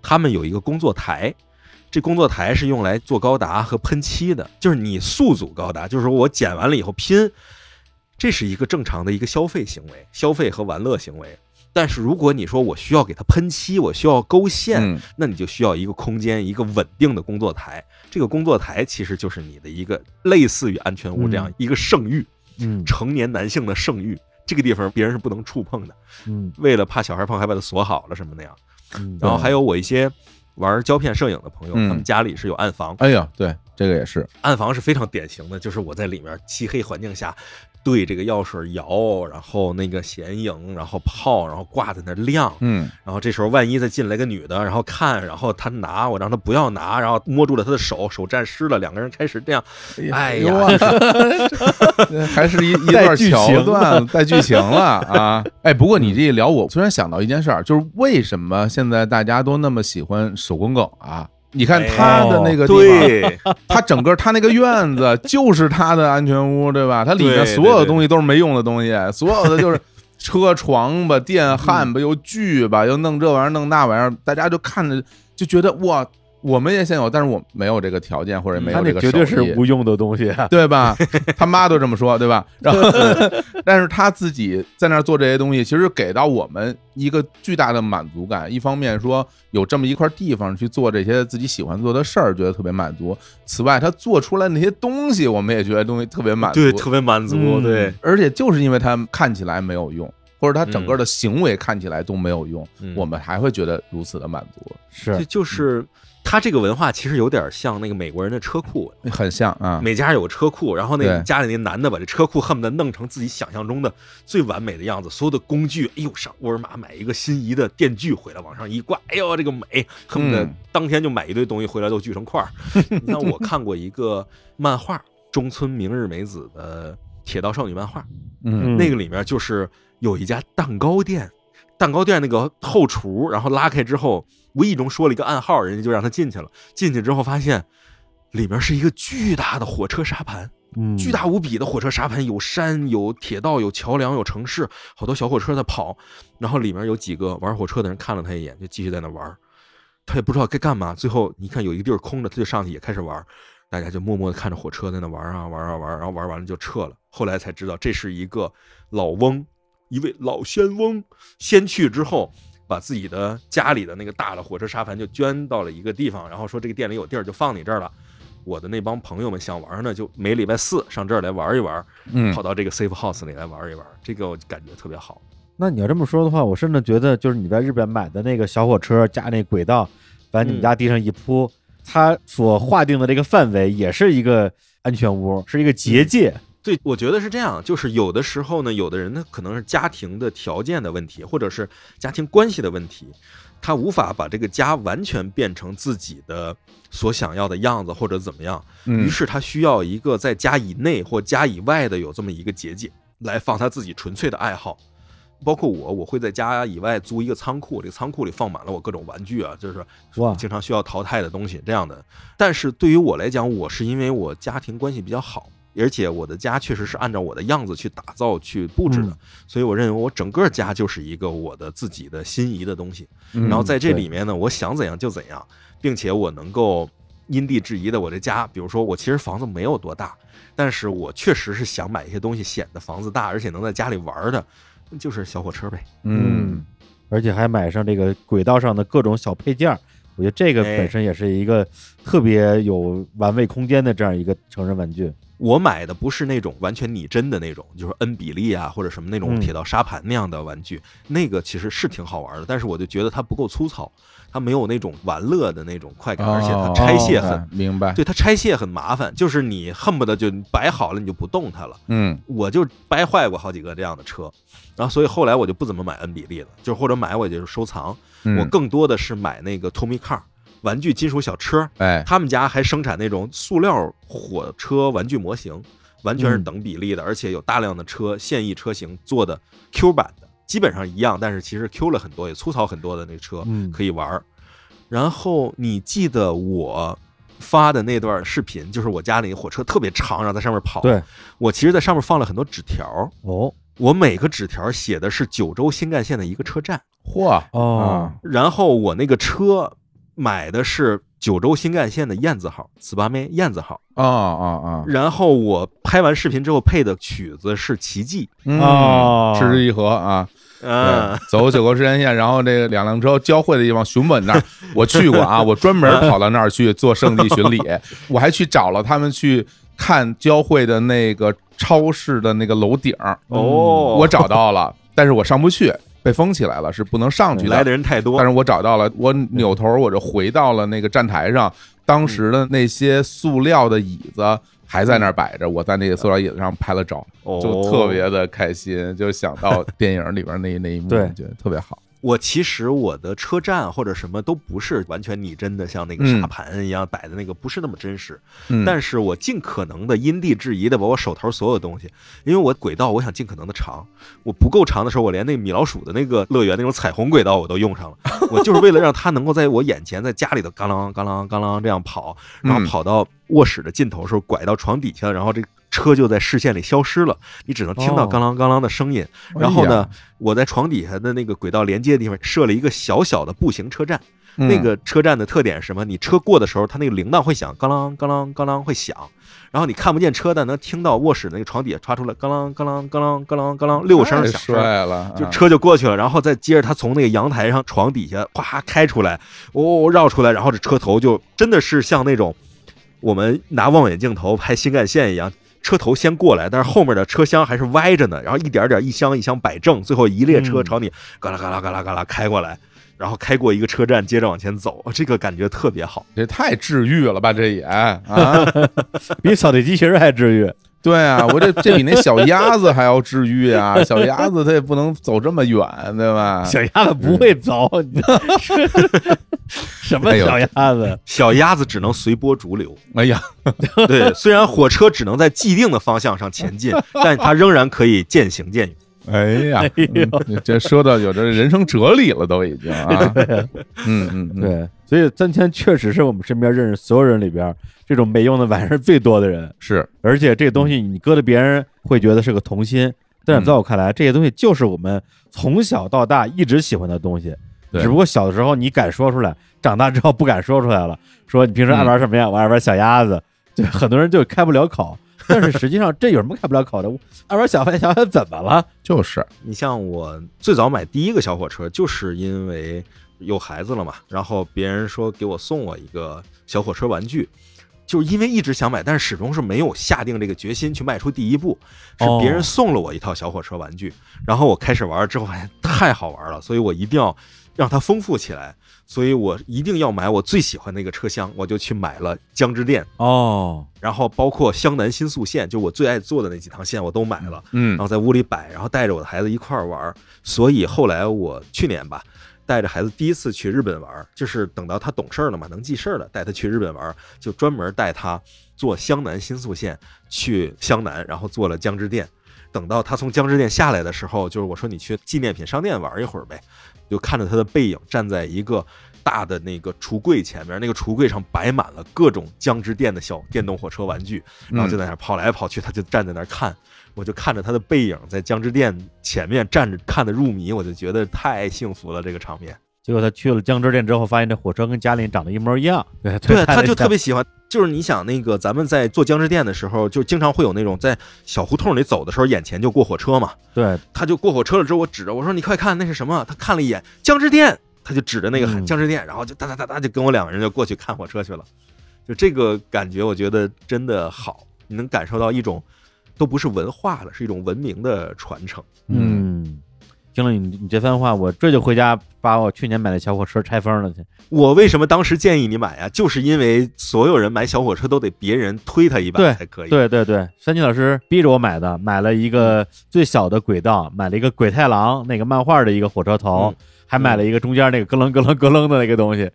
他们有一个工作台，这工作台是用来做高达和喷漆的，就是你速组高达，就是我剪完了以后拼，这是一个正常的一个消费行为，消费和玩乐行为。但是如果你说我需要给它喷漆，我需要勾线，那你就需要一个空间，一个稳定的工作台。这个工作台其实就是你的一个类似于安全屋这样一个圣域，成年男性的圣域，这个地方别人是不能触碰的，为了怕小孩碰还把它锁好了什么那样。然后还有我一些玩胶片摄影的朋友，他们家里是有暗房。哎呀，对，这个也是。暗房是非常典型的，就是我在里面漆黑环境下对这个药水摇，然后那个显影，然后泡，然后挂在那亮，然后这时候万一再进来个女的，然后看，然后她拿，我让她不要拿，然后摸住了她的手，手沾湿了，两个人开始这样，哎呀，还是一段桥段带剧情了啊！哎，不过你这一聊，我突然想到一件事儿，就是为什么现在大家都那么喜欢手工梗啊？你看他的那个地方，他整个他那个院子就是他的安全屋，对吧？他里面所有的东西都是没用的东西，所有的就是车床吧、电焊吧、又锯吧、又弄这玩意儿、弄那玩意儿，大家就看着就觉得哇，我们也现有，但是我没有这个条件或者没有这个手艺，绝对是无用的东西，对吧？他妈都这么说，对吧？然后，但是他自己在那做这些东西，其实给到我们一个巨大的满足感。一方面说有这么一块地方去做这些自己喜欢做的事儿，觉得特别满足。此外，他做出来那些东西，我们也觉得东西特别满足，对，特别满足，对。而且就是因为他看起来没有用，或者他整个的行为看起来都没有用，我们还会觉得如此的满足。是，就是他这个文化其实有点像那个美国人的车库，很像啊。每家有个车库，然后那个家里那男的把这车库恨不得弄成自己想象中的最完美的样子，所有的工具，哎呦，上沃尔玛买一个心仪的电锯回来往上一挂，哎呦，这个美，恨不得当天就买一堆东西回来都锯成块儿。那我看过一个漫画，中村明日美子的铁道少女漫画，那个里面就是有一家蛋糕店，蛋糕店那个后厨，然后拉开之后无意中说了一个暗号，人家就让他进去了。进去之后发现里面是一个巨大的火车沙盘，巨大无比的火车沙盘，有山有铁道有桥梁有城市，好多小火车在跑。然后里面有几个玩火车的人看了他一眼就继续在那玩，他也不知道该干嘛。最后你看有一个地儿空着，他就上去也开始玩，大家就默默的看着火车在那玩啊玩啊玩，然后玩完了就撤了。后来才知道这是一个老翁，一位老仙翁先去之后把自己的家里的那个大的火车沙盘就捐到了一个地方，然后说这个店里有地儿就放你这儿了。我的那帮朋友们想玩呢，就每礼拜四上这儿来玩一玩，跑到这个 safe house 里来玩一玩，这个我感觉特别好。那你要这么说的话，我甚至觉得就是你在日本买的那个小火车加那轨道把你们家地上一铺，它所划定的这个范围也是一个安全屋，是一个结界。对，我觉得是这样，就是有的时候呢，有的人呢可能是家庭的条件的问题，或者是家庭关系的问题，他无法把这个家完全变成自己的所想要的样子或者怎么样，于是他需要一个在家以内或家以外的有这么一个结界来放他自己纯粹的爱好。包括我会在家以外租一个仓库，这个仓库里放满了我各种玩具啊，就是经常需要淘汰的东西这样的。但是对于我来讲，我是因为我家庭关系比较好，而且我的家确实是按照我的样子去打造去布置的，所以我认为我整个家就是一个我的自己的心仪的东西。然后在这里面呢，我想怎样就怎样，并且我能够因地制宜的我这家，比如说我其实房子没有多大，但是我确实是想买一些东西显得房子大，而且能在家里玩的，就是小火车呗。而且还买上这个轨道上的各种小配件，我觉得这个本身也是一个特别有玩味空间的这样一个成人玩具。我买的不是那种完全拟真的那种，就是 N 比例啊或者什么那种铁道沙盘那样的玩具，那个其实是挺好玩的，但是我就觉得它不够粗糙，它没有那种玩乐的那种快感，而且它拆卸很明白，对，它拆卸很麻烦，就是你恨不得就摆好了你就不动它了。我就掰坏过好几个这样的车，然后所以后来我就不怎么买 N 比例了，就或者买我也就是收藏，我更多的是买那个 Tomicar 玩具金属小车，哎，他们家还生产那种塑料火车玩具模型，完全是等比例的，而且有大量的车现役车型做的 Q 版的，基本上一样，但是其实 Q 了很多，也粗糙很多的那车可以玩。然后你记得我发的那段视频，就是我家里火车特别长，然后在上面跑。对，我其实在上面放了很多纸条。哦，我每个纸条写的是九州新干线的一个车站。嚯啊！然后我那个车买的是九州新干线的燕子号，此八妹燕子号。啊啊啊！然后我拍完视频之后配的曲子是《奇迹》。啊，吃之一合啊。嗯，走九州新干线，然后这个两辆车交汇的地方，熊本那儿我去过啊，我专门跑到那儿去做圣地巡礼，我还去找了他们去看交汇的那个超市的那个楼顶。哦，我找到了，但是我上不去，被封起来了，是不能上去的。来的人太多，但是我找到了，我扭头我就回到了那个站台上，当时的那些塑料的椅子还在那儿摆着，我在那个塑料椅子上拍了照，就特别的开心，就想到电影里边那一幕，对，觉得特别好。我其实我的车站或者什么都不是完全拟真的，像那个沙盘一样摆的那个不是那么真实，但是我尽可能的因地制宜的把我手头所有东西，因为我轨道我想尽可能的长，我不够长的时候我连那个米老鼠的那个乐园那种彩虹轨道我都用上了，我就是为了让它能够在我眼前在家里的嘎啷嘎啷嘎啷这样跑，然后跑到卧室的尽头的时候拐到床底下，然后这个车就在视线里消失了，你只能听到嘎啷嘎啷的声音。然后呢，我在床底下的那个轨道连接的地方设了一个小小的步行车站。那个车站的特点是什么？你车过的时候，它那个铃铛会响，嘎啷嘎啷嘎啷会响。然后你看不见车，但能听到卧室那个床底下传出来嘎啷嘎啷嘎啷嘎啷嘎啷六声响声，就车就过去了。然后再接着它从那个阳台上床底下哗开出来，哦绕出来，然后这车头就真的是像那种我们拿望远镜头拍新干线一样。车头先过来，但是后面的车厢还是歪着呢，然后一点点一箱一箱摆正，最后一列车朝你嘎啦嘎啦嘎啦嘎啦开过来，然后开过一个车站接着往前走，这个感觉特别好。这太治愈了吧，这也啊比扫地机器人还治愈。对啊，我这比那小鸭子还要治愈啊！小鸭子它也不能走这么远，对吧？小鸭子不会走，什么小鸭子、哎？小鸭子只能随波逐流。哎呀，对，虽然火车只能在既定的方向上前进，但它仍然可以渐行渐远。哎呀，这说到有这人生哲理了，都已经啊，对，所以三千确实是我们身边认识所有人里边这种没用的玩意儿最多的人，是，而且这个东西你搁着别人会觉得是个童心，但是在我看来，这些东西就是我们从小到大一直喜欢的东西，只不过小的时候你敢说出来，长大之后不敢说出来了，说你平时爱玩什么呀？我爱玩小鸭子，对，很多人就开不了口。但是实际上这有什么开不了口的，爱玩小飞侠怎么了，就是你像我最早买第一个小火车就是因为有孩子了嘛，然后别人说给我送我一个小火车玩具，就是因为一直想买，但是始终是没有下定这个决心去迈出第一步，是别人送了我一套小火车玩具，然后我开始玩之后发现太好玩了，所以我一定要让它丰富起来，所以我一定要买我最喜欢那个车厢，我就去买了江之电哦，然后包括湘南新宿线，就我最爱坐的那几趟线我都买了，然后在屋里摆，然后带着我的孩子一块儿玩，所以后来我去年吧，带着孩子第一次去日本玩，就是等到他懂事了嘛，能记事了，带他去日本玩，就专门带他坐湘南新宿线去湘南，然后坐了江之电。等到他从江之电下来的时候，就是我说你去纪念品商店玩一会儿呗，就看着他的背影站在一个大的那个橱柜前面，那个橱柜上摆满了各种江之电的小电动火车玩具，然后就在那跑来跑去，他就站在那看，我就看着他的背影在江之电前面站着看得入迷，我就觉得太幸福了这个场面。结果他去了江之电之后发现这火车跟家里长得一模一样，对，他就特别喜欢。就是你想那个咱们在坐江之电的时候，就经常会有那种在小胡同里走的时候眼前就过火车嘛，对，他就过火车了之后，我指着我说你快看那是什么，他看了一眼江之电，他就指着那个喊江之电，然后就哒哒哒哒就跟我两个人就过去看火车去了，就这个感觉我觉得真的好，你能感受到一种都不是文化了，是一种文明的传承。听了你这番话，我这就回家把我去年买的小火车拆封了去。我为什么当时建议你买呀？就是因为所有人买小火车都得别人推他一把才可以。对，山崎老师逼着我买的，买了一个最小的轨道，买了一个鬼太郎那个漫画的一个火车头，还买了一个中间那个咯楞咯楞咯楞的那个东西。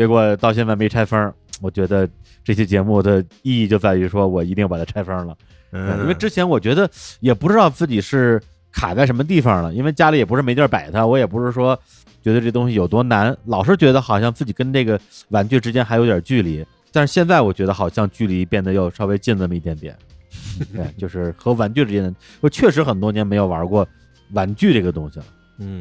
结果到现在没拆封，我觉得这期节目的意义就在于说我一定把它拆封了，因为之前我觉得也不知道自己是卡在什么地方了，因为家里也不是没地儿摆它，我也不是说觉得这东西有多难，老是觉得好像自己跟这个玩具之间还有点距离，但是现在我觉得好像距离变得又稍微近那么一点点，对，就是和玩具之间的，我确实很多年没有玩过玩具这个东西了，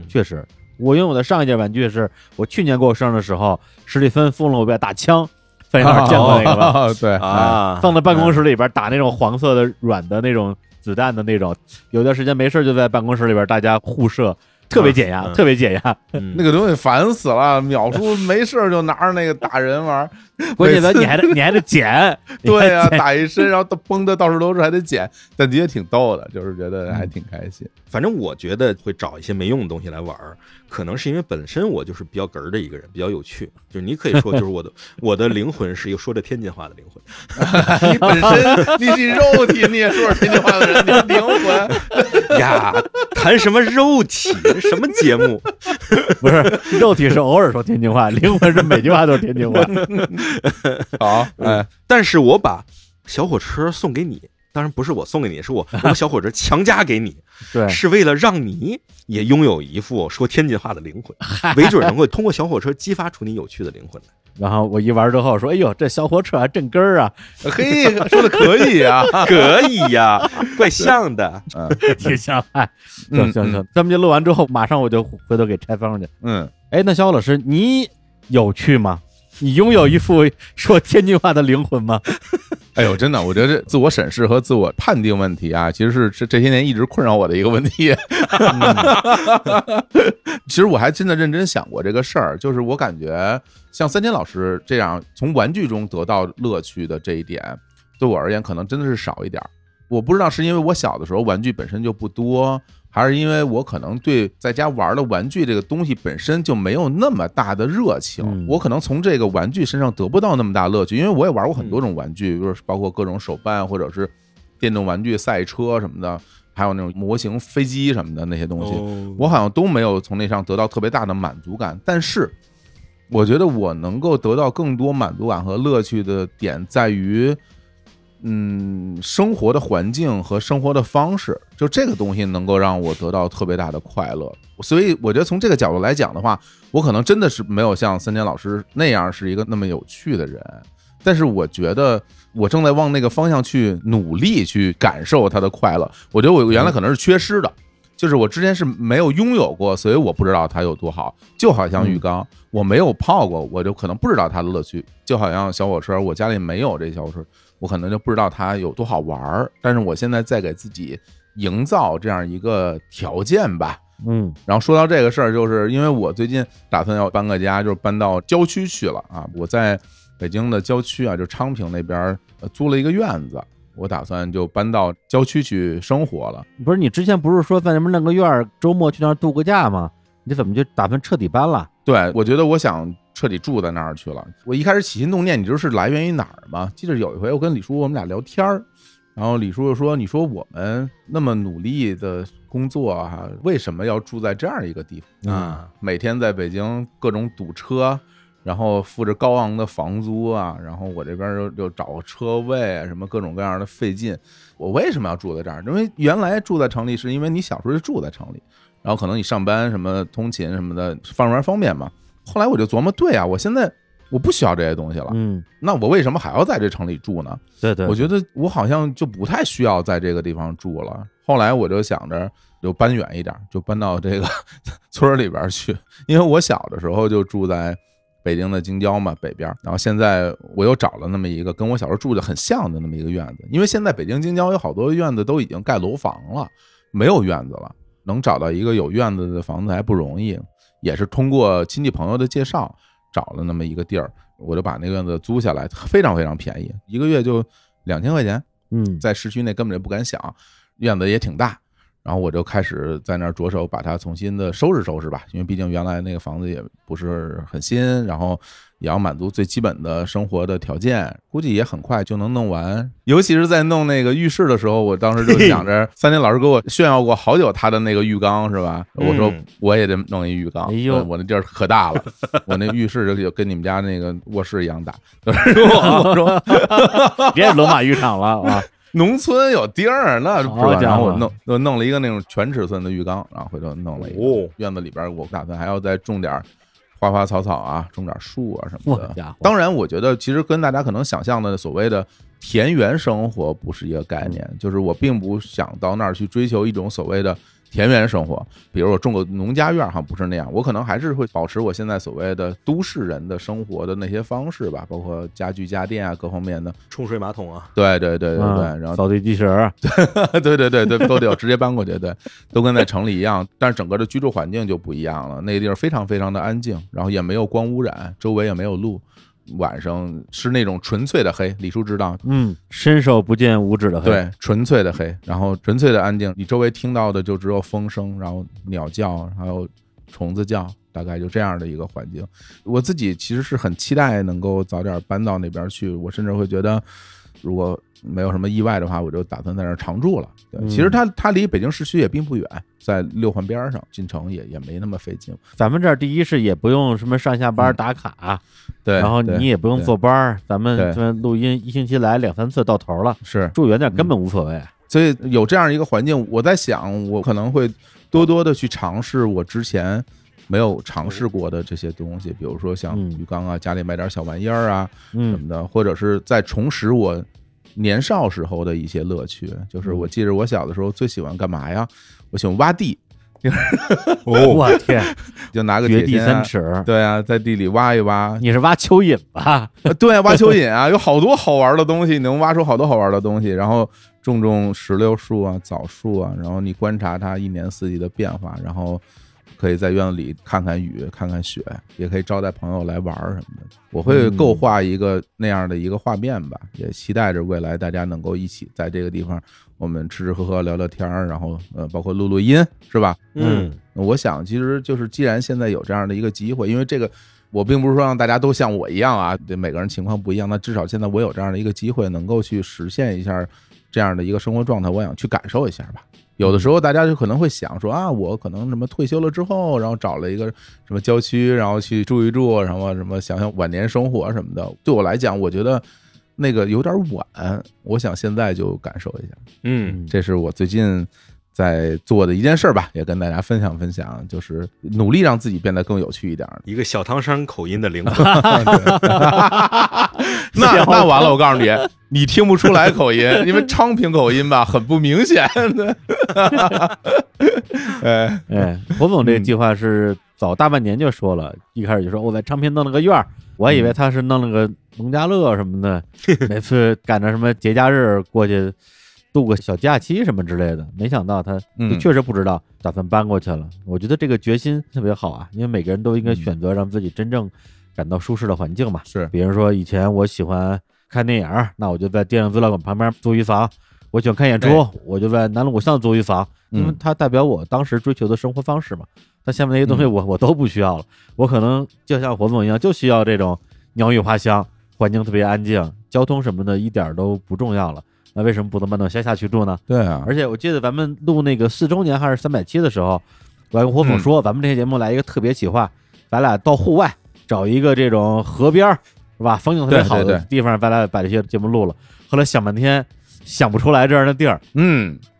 确实，我因为我的上一件玩具是我去年过生日的时候，史蒂芬送了我一把大枪，在哪儿见过那个吧？对啊，放在办公室里边打那种黄色的软的那种子弹的那种，有段时间没事就在办公室里边大家互射。特别解压，特别解压，那个东西烦死了。淼叔没事就拿着那个打人玩，关键你还得捡，对啊，打一身，然后都崩的到处都是，还得捡，但的确挺逗的，就是觉得还挺开心。反正我觉得会找一些没用的东西来玩，可能是因为本身我就是比较哏儿的一个人，比较有趣。就是你可以说，就是我的灵魂是一个说着天津话的灵魂。你本身你肉体你也说着天津话的人，你灵魂呀，谈什么肉体？什么节目？不是肉体是偶尔说天津话，灵魂是每句话都是天津话。好，但是我把小火车送给你。当然不是我送给你，是我把小火车强加给你，对，是为了让你也拥有一副说天津话的灵魂，没准能够通过小火车激发出你有趣的灵魂来。然后我一玩之后说：“哎呦，这小火车还正根儿啊！”嘿，说的可以啊，可以呀、啊，怪像的，挺像。哎，行，咱们就录完之后，马上我就回头给拆封去。哎，那小火老师，你有趣吗？你拥有一副说天津话的灵魂吗？哎呦，真的，我觉得自我审视和自我判定问题啊，其实是这些年一直困扰我的一个问题。其实我还真的认真想过这个事儿，就是我感觉像三千老师这样从玩具中得到乐趣的这一点，对我而言可能真的是少一点。我不知道是因为我小的时候玩具本身就不多，还是因为我可能对在家玩的玩具这个东西本身就没有那么大的热情，我可能从这个玩具身上得不到那么大乐趣，因为我也玩过很多种玩具，就是包括各种手办或者是电动玩具赛车什么的，还有那种模型飞机什么的那些东西，我好像都没有从那上得到特别大的满足感。但是我觉得我能够得到更多满足感和乐趣的点在于生活的环境和生活的方式，就这个东西能够让我得到特别大的快乐。所以我觉得从这个角度来讲的话，我可能真的是没有像三千老师那样是一个那么有趣的人，但是我觉得我正在往那个方向去努力去感受他的快乐。我觉得我原来可能是缺失的，就是我之前是没有拥有过，所以我不知道它有多好。就好像浴缸，我没有泡过，我就可能不知道它的乐趣。就好像小火车，我家里没有这小火车，我可能就不知道它有多好玩。但是我现在在给自己营造这样一个条件吧。然后说到这个事儿，就是因为我最近打算要搬个家，就是搬到郊区去了啊。我在北京的郊区啊，就昌平那边租了一个院子。我打算就搬到郊区去生活了。不是你之前不是说在那边弄个院儿，周末去那儿度个假吗？你怎么就打算彻底搬了？对，我觉得我想彻底住在那儿去了。我一开始起心动念，你知道是来源于哪儿吗？记得有一回我跟李叔我们俩聊天，然后李叔就说：“你说我们那么努力的工作啊，为什么要住在这样一个地方啊？每天在北京各种堵车。”然后付着高昂的房租啊，然后我这边就找个车位啊，什么各种各样的费劲。我为什么要住在这儿？因为原来住在城里是因为你小时候就住在城里，然后可能你上班什么通勤什么的方便嘛。后来我就琢磨，对啊，我现在我不需要这些东西了，那我为什么还要在这城里住呢？对，我觉得我好像就不太需要在这个地方住了。后来我就想着就搬远一点，就搬到这个村里边去，因为我小的时候就住在北京的京郊嘛，北边。然后现在我又找了那么一个跟我小时候住的很像的那么一个院子，因为现在北京京郊有好多院子都已经盖楼房了，没有院子了，能找到一个有院子的房子还不容易，也是通过亲戚朋友的介绍找了那么一个地儿，我就把那个院子租下来，非常非常便宜，一个月就2000块钱，在市区内根本就不敢想，院子也挺大。然后我就开始在那儿着手把它重新的收拾收拾吧，因为毕竟原来那个房子也不是很新，然后也要满足最基本的生活的条件，估计也很快就能弄完。尤其是在弄那个浴室的时候，我当时就想着三天老师给我炫耀过好久他的那个浴缸是吧，我说我也得弄一浴缸，我那地儿可大了，我那浴室就跟你们家那个卧室一样大，我说别罗马浴场了啊。农村有地儿，那是吧？然后我弄了一个那种全尺寸的浴缸，然后回头弄了一个院子里边，我打算还要再种点花花草草啊，种点树啊什么的。当然，我觉得其实跟大家可能想象的所谓的田园生活不是一个概念，就是我并不想到那儿去追求一种所谓的田园生活，比如我种个农家院，好像不是那样，我可能还是会保持我现在所谓的都市人的生活的那些方式吧，包括家具家电啊各方面的，冲水马桶啊，对对对对对，然后扫地机器人，对对对对，都得有直接搬过去，对，都跟在城里一样，但是整个的居住环境就不一样了，那个地儿非常非常的安静，然后也没有光污染，周围也没有路。晚上是那种纯粹的黑，李叔知道，伸手不见五指的黑，对，纯粹的黑，然后纯粹的安静，你周围听到的就只有风声，然后鸟叫，还有虫子叫，大概就这样的一个环境。我自己其实是很期待能够早点搬到那边去，我甚至会觉得如果没有什么意外的话，我就打算在那儿常住了。对，其实它离北京市区也并不远，在六环边上，进城也没那么费劲。咱们这儿第一是也不用什么上下班打卡，对，然后你也不用坐班，咱们录音一星期来2-3次到头了，是住远点根本无所谓。所以有这样一个环境，我在想，我可能会多多的去尝试我之前没有尝试过的这些东西，比如说像鱼缸啊，家里买点小玩意儿啊什么的，或者是再重拾我年少时候的一些乐趣。就是我记着我小的时候最喜欢干嘛呀？我喜欢挖地。我天，就拿个掘地3尺，对啊，在地里挖一挖。你是挖蚯蚓吧？对啊，挖蚯蚓啊，有好多好玩的东西，你能挖出好多好玩的东西。然后种石榴树啊、枣树啊，然后你观察它一年四季的变化，然后可以在院子里看看雨、看看雪，也可以招待朋友来玩什么的。我会构画一个那样的一个画面吧，也期待着未来大家能够一起在这个地方，我们吃吃喝喝、聊聊天，然后包括录录音，是吧？我想其实就是，既然现在有这样的一个机会，因为这个我并不是说让大家都像我一样啊，对，每个人情况不一样，那至少现在我有这样的一个机会，能够去实现一下这样的一个生活状态，我想去感受一下吧。有的时候大家就可能会想说啊，我可能什么退休了之后，然后找了一个什么郊区，然后去住一住，然后什么想想晚年生活什么的。对我来讲，我觉得那个有点晚，我想现在就感受一下。这是我最近在做的一件事吧，也跟大家分享分享，就是努力让自己变得更有趣一点。一个小唐山口音的灵魂，那完了，我告诉你，你听不出来口音，因为昌平口音吧，很不明显的。侯总这个计划是早大半年就说了，一开始就说我在昌平弄了个院儿，我还以为他是弄了个农家乐什么的，每次赶着什么节假日过去。度个小假期什么之类的，没想到他确实不知道打算搬过去了。我觉得这个决心特别好啊，因为每个人都应该选择让自己真正感到舒适的环境嘛。是，比如说以前我喜欢看电影，那我就在电影资料馆旁边租一房；我喜欢看演出，我就在南锣鼓巷租一房。因为它代表我当时追求的生活方式嘛。但下面那些东西我都不需要了，我可能就像火总一样，就需要这种鸟语花香、环境特别安静、交通什么的一点都不重要了。那为什么不能搬到乡下去住呢？对啊，而且我记得咱们录那个4周年还是300期的时候，我还跟火总说，咱们这些节目来一个特别企划，咱俩到户外找一个这种河边是吧，风景特别好的地方，咱俩把这些节目录了。后来想半天想不出来这样的地儿，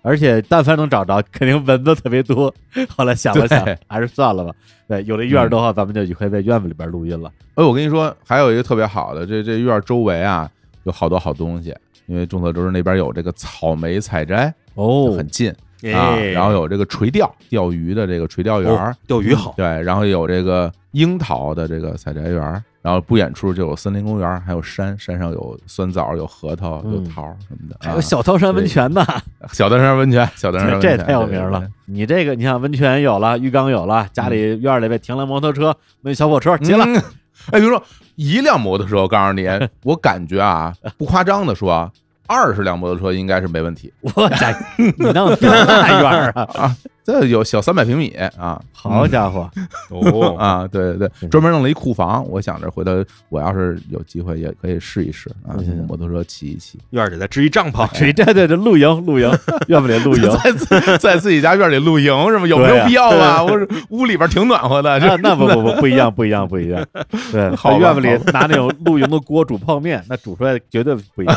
而且但凡能找着，肯定蚊子特别多。后来想了想，还是算了吧。对，有了院的话，咱们就可以在院子里边录音了。我跟你说，还有一个特别好的，这院周围啊有好多好东西。因为众所周知那边有这个草莓采摘很近啊，然后有这个钓鱼的这个垂钓园，钓鱼好，对，然后有这个樱桃的这个采摘园，然后不远处就有森林公园，还有山上有酸枣、有核桃、有桃什么的，还有小汤山温泉呢，小汤山温泉这太有名了。你这个你像温泉有了，浴缸有了，家里院里边停了摩托车，那小火车接了。比如说一辆摩托车，我告诉你，我感觉啊，不夸张的说， 20辆摩托车应该是没问题。我家你弄多大院啊？啊，这有小300平米啊！好家伙，哦啊，对对对，专门弄了一库房。我想着回头我要是有机会也可以试一试啊，摩托车骑一骑。院里再支一帐篷，对对对，露营露营，院里露营，在自己家院里露营是吗？有没有必要啊？我屋里边挺暖和的，那不一样不一样不一样。对，好，院子里拿那种露营的锅煮泡面，那煮出来绝对不一样。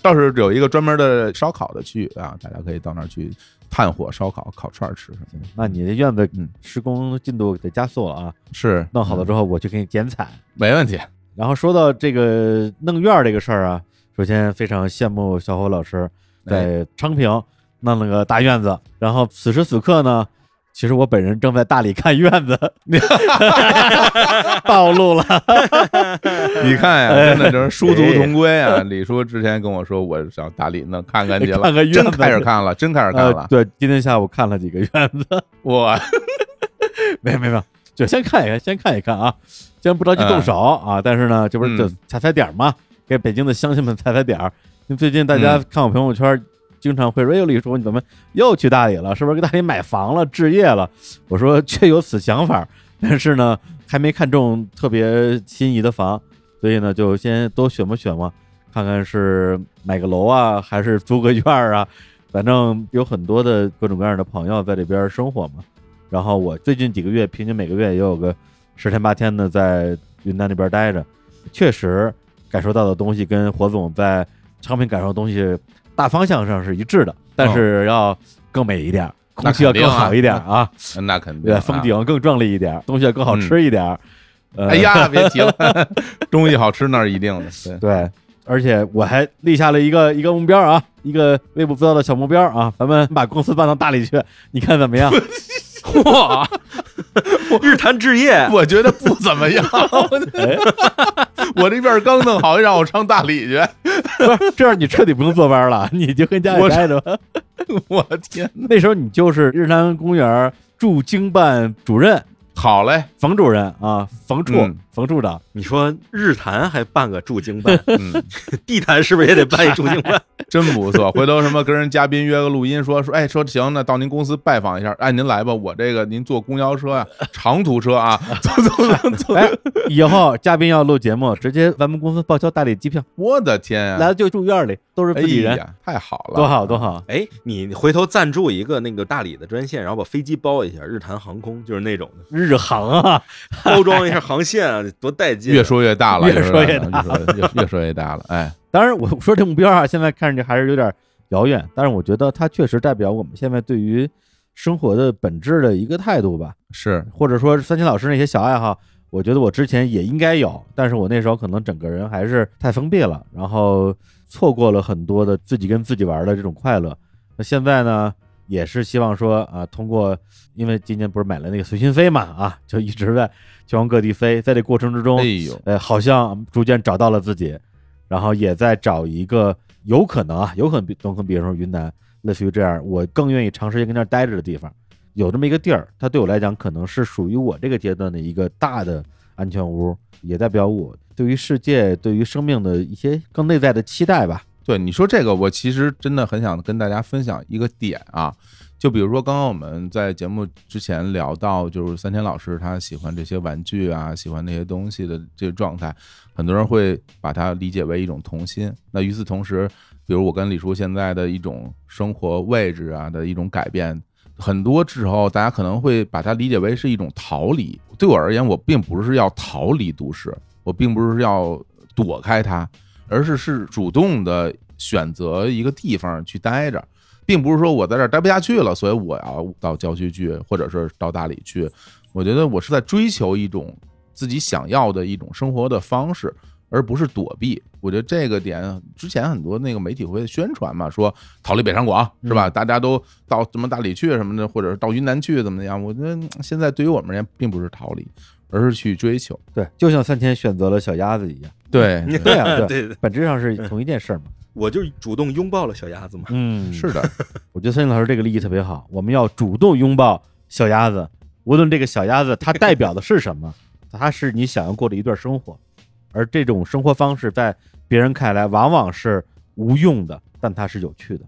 倒是有一个专门的烧烤的区域啊，大家可以到那儿去炭火烧烤、烤串吃什么的。那你的院子施工进度得加速了啊！是弄好了之后，我去给你剪彩，没问题。然后说到这个弄院这个事儿啊，首先非常羡慕小伙老师在昌平弄了个大院子。然后此时此刻呢，其实我本人正在大理看院子，暴露了。你看呀、啊，真的就是殊途同归啊！李叔之前跟我说，我想大理那看看去了，看看院子，真开始看了，真开始看了。对，今天下午看了几个院子，我没有，就先看一看啊，虽然不着急动手啊，但是呢，这不是就踩点嘛，给北京的乡亲们踩点。因为最近大家看我朋友圈。经常会说，哎，李叔，你怎么又去大理了？是不是给大理买房了、置业了？我说确有此想法，但是呢，还没看中特别心仪的房，所以呢，就先多选吧选吧，看看是买个楼啊，还是租个院啊。反正有很多的各种各样的朋友在这边生活嘛。然后我最近几个月，平均每个月也有个10天8天的在云南那边待着，确实感受到的东西跟火总在昌平感受的东西。大方向上是一致的，但是要更美一点，空气要更好一点啊！那肯定、啊，风景更壮丽一点，东西要更好吃一点。哎呀，别提了，东西好吃那是一定的。对，而且我还立下了一个目标啊，一个微不足道的小目标啊，咱们把公司搬到大理去，你看怎么样？哇！日坛置业，我觉得不怎么样。我这边刚弄好，让我上大理去，这样你彻底不用坐班了，你就跟家里待着吧。我天，那时候你就是日坛公园驻经办主任。好嘞，冯主任啊，冯处长，你说日坛还办个驻京办，地坛是不是也得办一驻京办？真不错，回头什么跟人嘉宾约个录音，说哎，说行，那到您公司拜访一下，哎，您来吧，我这个您坐公交车啊，长途车啊，走、哎，以后嘉宾要录节目，直接咱们公司报销大理机票。我的天啊，来就住院里，都是自己人，哎、太好了，多好多好。哎，你回头赞助一个那个大理的专线，然后把飞机包一下，日坛航空就是那种的。日航啊，包装一下航线啊，多带劲！越说越大了，越说越大了。哎，当然，我说这目标啊，现在看着还是有点遥远，但是我觉得它确实代表我们现在对于生活的本质的一个态度吧。是，或者说三千老师那些小爱好，我觉得我之前也应该有，但是我那时候可能整个人还是太封闭了，然后错过了很多的自己跟自己玩的这种快乐。那现在呢？也是希望说啊，通过因为今年不是买了那个随心飞嘛啊，就一直在全国各地飞，在这过程之中，好像逐渐找到了自己，然后也在找一个有可能，比如说云南，类似于这样，我更愿意长时间跟那儿待着的地方，有这么一个地儿，它对我来讲可能是属于我这个阶段的一个大的安全屋，也代表我对于世界、对于生命的一些更内在的期待吧。对你说这个，我其实真的很想跟大家分享一个点啊，就比如说刚刚我们在节目之前聊到，就是三千老师他喜欢这些玩具啊，喜欢那些东西的这个状态，很多人会把它理解为一种童心。那与此同时，比如我跟李叔现在的一种生活位置啊的一种改变，很多时候大家可能会把它理解为是一种逃离。对我而言，我并不是要逃离都市，我并不是要躲开它。而是主动的选择一个地方去待着，并不是说我在这儿待不下去了，所以我要到郊区去，或者是到大理去。我觉得我是在追求一种自己想要的一种生活的方式，而不是躲避。我觉得这个点之前很多那个媒体会宣传嘛，说逃离北上广是吧？大家都到什么大理去什么的，或者是到云南去怎么样？我觉得现在对于我们而言，并不是逃离。而是去追求，对，就像三千选择了小鸭子一样，对，对啊，对，本质上是同一件事嘛。我就主动拥抱了小鸭子嘛。嗯，是的，我觉得三千老师这个立意特别好，我们要主动拥抱小鸭子，无论这个小鸭子它代表的是什么，它是你想要过的一段生活，而这种生活方式在别人看来往往是无用的，但它是有趣的。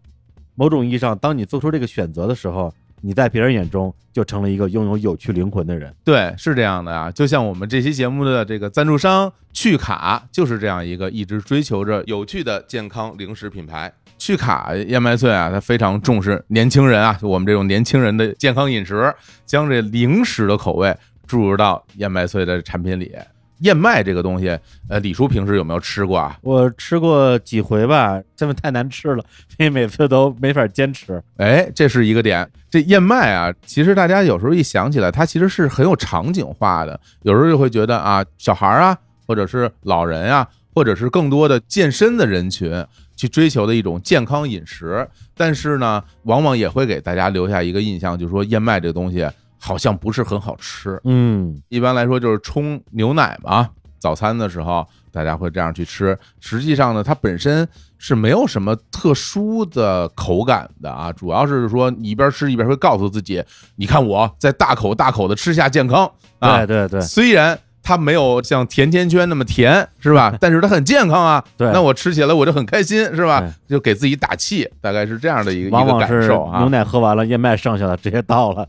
某种意义上，当你做出这个选择的时候，你在别人眼中就成了一个拥有有趣灵魂的人。对，是这样的啊。就像我们这期节目的这个赞助商趣卡，就是这样一个一直追求着有趣的健康零食品牌。趣卡燕麦脆啊，它非常重视年轻人啊，我们这种年轻人的健康饮食，将这零食的口味注入到燕麦脆的产品里。燕麦这个东西，李叔平时有没有吃过啊？我吃过几回吧，真的太难吃了，所以每次都没法坚持。哎，这是一个点。这燕麦啊，其实大家有时候一想起来，它其实是很有场景化的。有时候就会觉得啊，小孩啊，或者是老人啊，或者是更多的健身的人群去追求的一种健康饮食。但是呢，往往也会给大家留下一个印象，就是说燕麦这个东西好像不是很好吃。嗯，一般来说就是冲牛奶嘛，早餐的时候大家会这样去吃。实际上呢，它本身是没有什么特殊的口感的啊，主要是说你一边吃一边会告诉自己，你看我在大口大口的吃下健康啊。对对对，虽然它没有像甜甜圈那么甜，是吧？但是它很健康啊。对，那我吃起来我就很开心，是吧？就给自己打气，大概是这样的一个感受啊。牛奶喝完了，燕麦剩下了，直接倒了。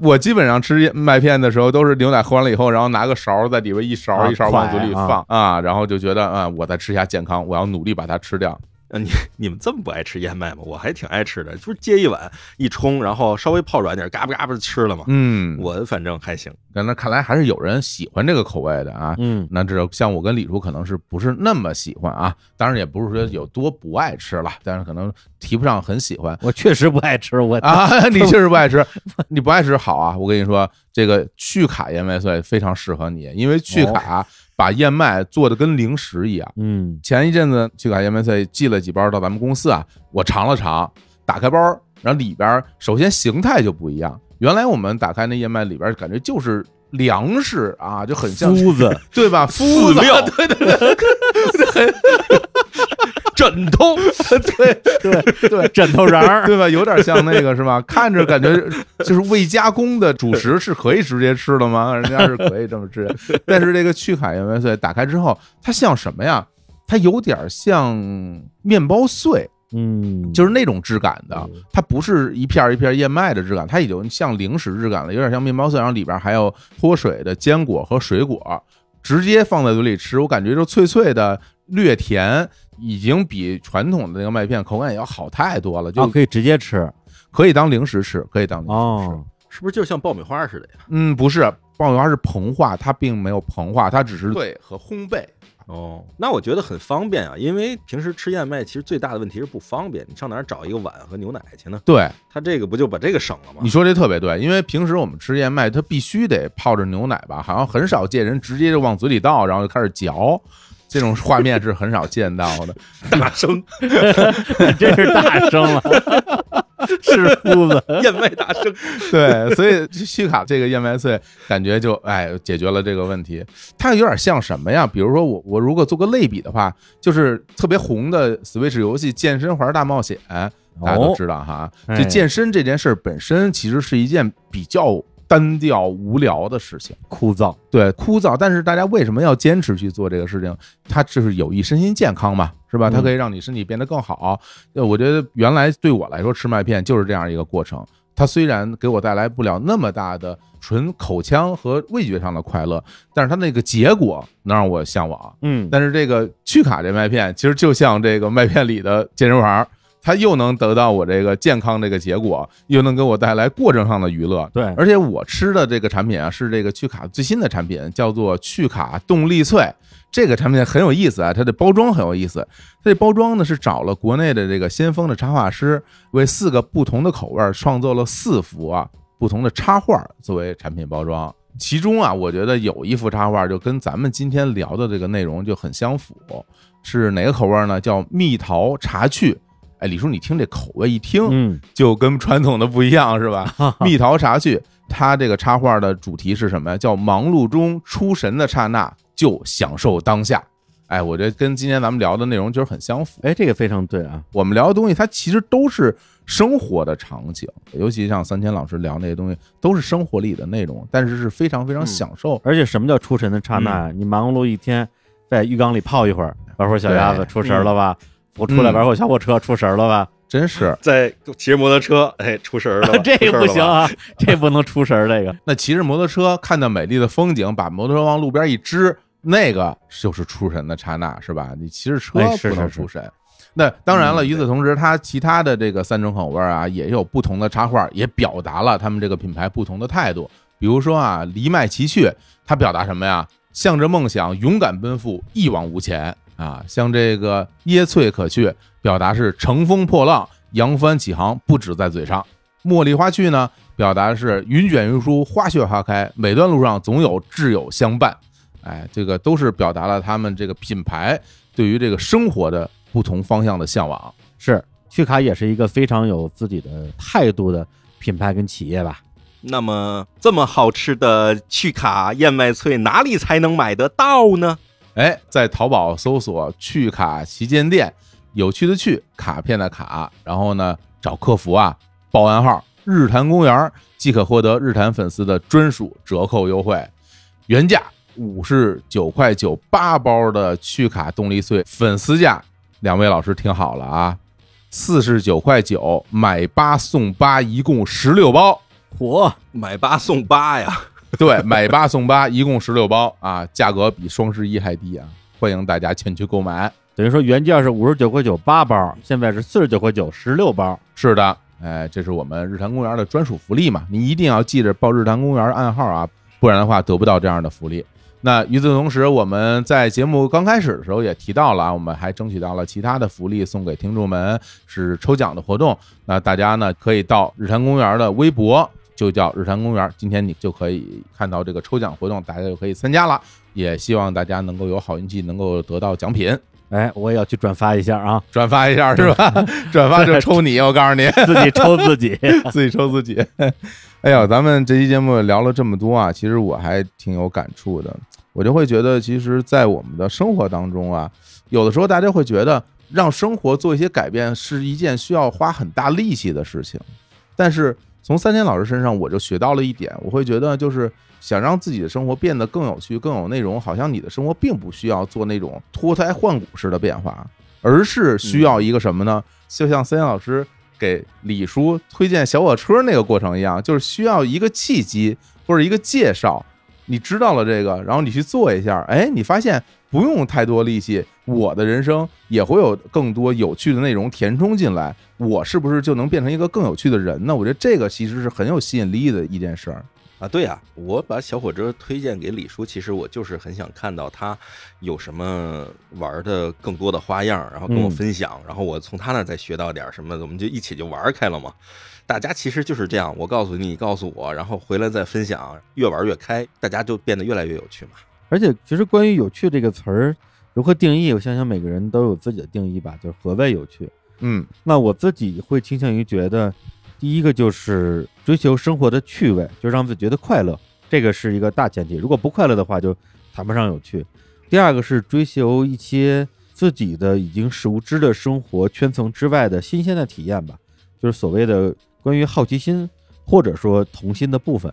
我基本上吃麦片的时候，都是牛奶喝完了以后，然后拿个勺在里边一勺一勺往嘴里放啊，然后就觉得啊，我在吃下健康，我要努力把它吃掉。你们这么不爱吃燕麦吗？我还挺爱吃的，就是接一碗一冲，然后稍微泡软点，嘎巴嘎巴吃了嘛。嗯，我反正还行。那看来还是有人喜欢这个口味的啊。嗯，那这像我跟李叔可能是不是那么喜欢啊？当然也不是说有多不爱吃了，但是可能提不上很喜欢。我确实不爱吃，你确实不爱吃，你不爱吃好啊。我跟你说，这个趣卡燕麦碎非常适合你，因为趣卡把燕麦做的跟零食一样。嗯，前一阵子趣卡燕麦脆寄了几包到咱们公司啊，我尝了尝，打开包，然后里边首先形态就不一样。原来我们打开那燕麦里边感觉就是粮食啊，就很像麸子，对吧？麸子，对对对，枕头，对对对，枕头瓤，对吧？有点像那个是吧？看着感觉就是未加工的主食是可以直接吃的吗？人家是可以这么吃，但是这个趣卡燕麦碎打开之后，它像什么呀？它有点像面包碎。嗯，就是那种质感的，它不是一片一片燕麦的质感，它已经像零食质感了，有点像面包碎，然后里边还有脱水的坚果和水果，直接放在嘴里吃，我感觉就脆脆的，略甜，已经比传统的那个麦片口感也要好太多了，就可以直接吃，可以当零食吃，可以当零食吃，是不是就像爆米花似的呀？嗯，不是，爆米花是膨化，它并没有膨化，它只是对和烘焙。哦，那我觉得很方便啊，因为平时吃燕麦其实最大的问题是不方便，你上哪儿找一个碗和牛奶去呢？对，它这个不就把这个省了吗？你说这特别对，因为平时我们吃燕麦，它必须得泡着牛奶吧，好像很少见人直接就往嘴里倒，然后就开始嚼。这种画面是很少见到的。大声，真是大声了，是麸子燕麦大声。对，所以趣卡这个燕麦脆感觉就解决了这个问题。它有点像什么呀？比如说我如果做个类比的话，就是特别红的 Switch 游戏《健身环大冒险》，大家都知道哈。这健身这件事本身其实是一件比较单调无聊的事情，枯燥，对，枯燥。但是大家为什么要坚持去做这个事情？它就是有益身心健康嘛，是吧？它可以让你身体变得更好。我觉得原来对我来说吃麦片就是这样一个过程。它虽然给我带来不了那么大的纯口腔和味觉上的快乐，但是它那个结果能让我向往。嗯，但是这个趣卡这麦片其实就像这个麦片里的健身环。它又能得到我这个健康这个结果，又能给我带来过程上的娱乐。对，而且我吃的这个产品啊，是这个趣卡最新的产品，叫做趣卡动力脆。这个产品很有意思啊，它的包装很有意思。它这包装呢是找了国内的这个先锋的插画师，为4个不同的口味创作了4幅啊不同的插画作为产品包装。其中啊，我觉得有一幅插画就跟咱们今天聊的这个内容就很相符，是哪个口味呢？叫蜜桃茶趣。哎，李叔，你听这口味一听就跟传统的不一样，是吧？蜜桃茶趣，它这个插画的主题是什么呀？叫忙碌中出神的刹那，就享受当下。哎，我觉得跟今天咱们聊的内容就是很相符。哎，这个非常对啊。我们聊的东西，它其实都是生活的场景，尤其像三千老师聊那些东西，都是生活里的内容，但是是非常非常享受。而且什么叫出神的刹那？你忙碌一天，在浴缸里泡一会儿。玩会小鸭子出神了吧，我出来玩会小火车出神了吧，真是在骑着摩托车，哎，出神了，这个不行啊，这不能出神这个。那骑着摩托车看到美丽的风景，把摩托车往路边一支，那个就是出神的刹那，是吧？你骑着车不能出神。哎，是是是。那当然了，与此同时，它其他的这个三种口味啊，也有不同的插画，也表达了他们这个品牌不同的态度。比如说啊，藜麦奇趣，它表达什么呀？向着梦想勇敢奔赴，一往无前啊！像这个椰脆可趣，表达是乘风破浪，扬帆起航，不止在嘴上。茉莉花趣呢，表达是云卷云舒，花谢花开，每段路上总有挚友相伴。哎，这个都是表达了他们这个品牌对于这个生活的不同方向的向往。是，趣卡也是一个非常有自己的态度的品牌跟企业吧。那么这么好吃的趣卡燕麦脆哪里才能买得到呢？哎，在淘宝搜索趣卡旗舰店，有趣的趣，卡片的卡，然后呢找客服啊报暗号日坛公园，即可获得日坛粉丝的专属折扣优惠。原价59.98包的趣卡动力碎粉丝价，两位老师听好了啊，49.9买8送8，一共16包。嚯，买8送8呀！对，买8送8，一共16包啊，价格比双十一还低啊！欢迎大家前去购买。等于说原价是59.98包，现在是49.916包。是的，哎，这是我们日坛公园的专属福利嘛，你一定要记着报日坛公园暗号啊，不然的话得不到这样的福利。那与此同时，我们在节目刚开始的时候也提到了，我们还争取到了其他的福利送给听众们，是抽奖的活动。那大家呢可以到日坛公园的微博，就叫日坛公园，今天你就可以看到这个抽奖活动，大家就可以参加了。也希望大家能够有好运气，能够得到奖品。哎，我也要去转发一下啊，转发一下是吧？转发就抽你，我告诉你，自己抽自己，自己抽自己。哎呦，咱们这期节目聊了这么多啊，其实我还挺有感触的。我就会觉得，其实，在我们的生活当中啊，有的时候大家会觉得，让生活做一些改变是一件需要花很大力气的事情，但是从三千老师身上我就学到了一点，我会觉得就是想让自己的生活变得更有趣更有内容，好像你的生活并不需要做那种脱胎换骨式的变化，而是需要一个什么呢，就像三千老师给李叔推荐小火车那个过程一样，就是需要一个契机或者一个介绍，你知道了这个，然后你去做一下，哎，你发现不用太多力气，我的人生也会有更多有趣的内容填充进来，我是不是就能变成一个更有趣的人呢？我觉得这个其实是很有吸引力的一件事儿啊。对啊，我把小火车推荐给李叔，其实我就是很想看到他有什么玩的更多的花样，然后跟我分享，然后我从他那再学到点什么，我们就一起就玩开了嘛。大家其实就是这样，我告诉你，你告诉我，然后回来再分享，越玩越开，大家就变得越来越有趣嘛。而且其实关于有趣这个词儿如何定义，我想想每个人都有自己的定义吧，就是何谓有趣。那我自己会倾向于觉得，第一个就是追求生活的趣味，就让自己觉得快乐，这个是一个大前提，如果不快乐的话就谈不上有趣。第二个是追求一些自己的已经熟知的生活圈层之外的新鲜的体验吧，就是所谓的关于好奇心或者说童心的部分，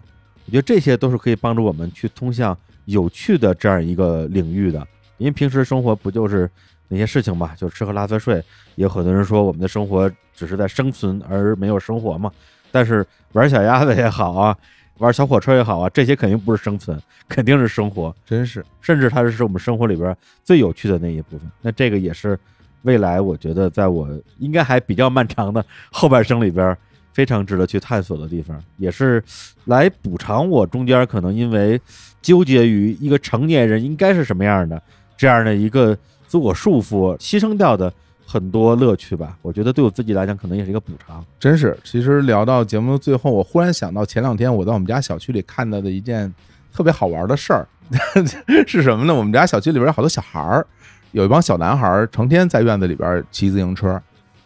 我觉得这些都是可以帮助我们去通向有趣的这样一个领域的。因为平时生活不就是那些事情嘛，就吃喝拉撒睡，也有很多人说我们的生活只是在生存而没有生活嘛，但是玩小鸭子也好啊，玩小火车也好啊，这些肯定不是生存，肯定是生活，真是，甚至它是我们生活里边最有趣的那一部分。那这个也是未来我觉得在我应该还比较漫长的后半生里边非常值得去探索的地方，也是来补偿我中间可能因为纠结于一个成年人应该是什么样的这样的一个自我束缚牺牲掉的很多乐趣吧，我觉得对我自己来讲可能也是一个补偿。真是，其实聊到节目最后，我忽然想到前两天我在我们家小区里看到的一件特别好玩的事儿是什么呢？我们家小区里边有好多小孩儿，有一帮小男孩成天在院子里边骑自行车，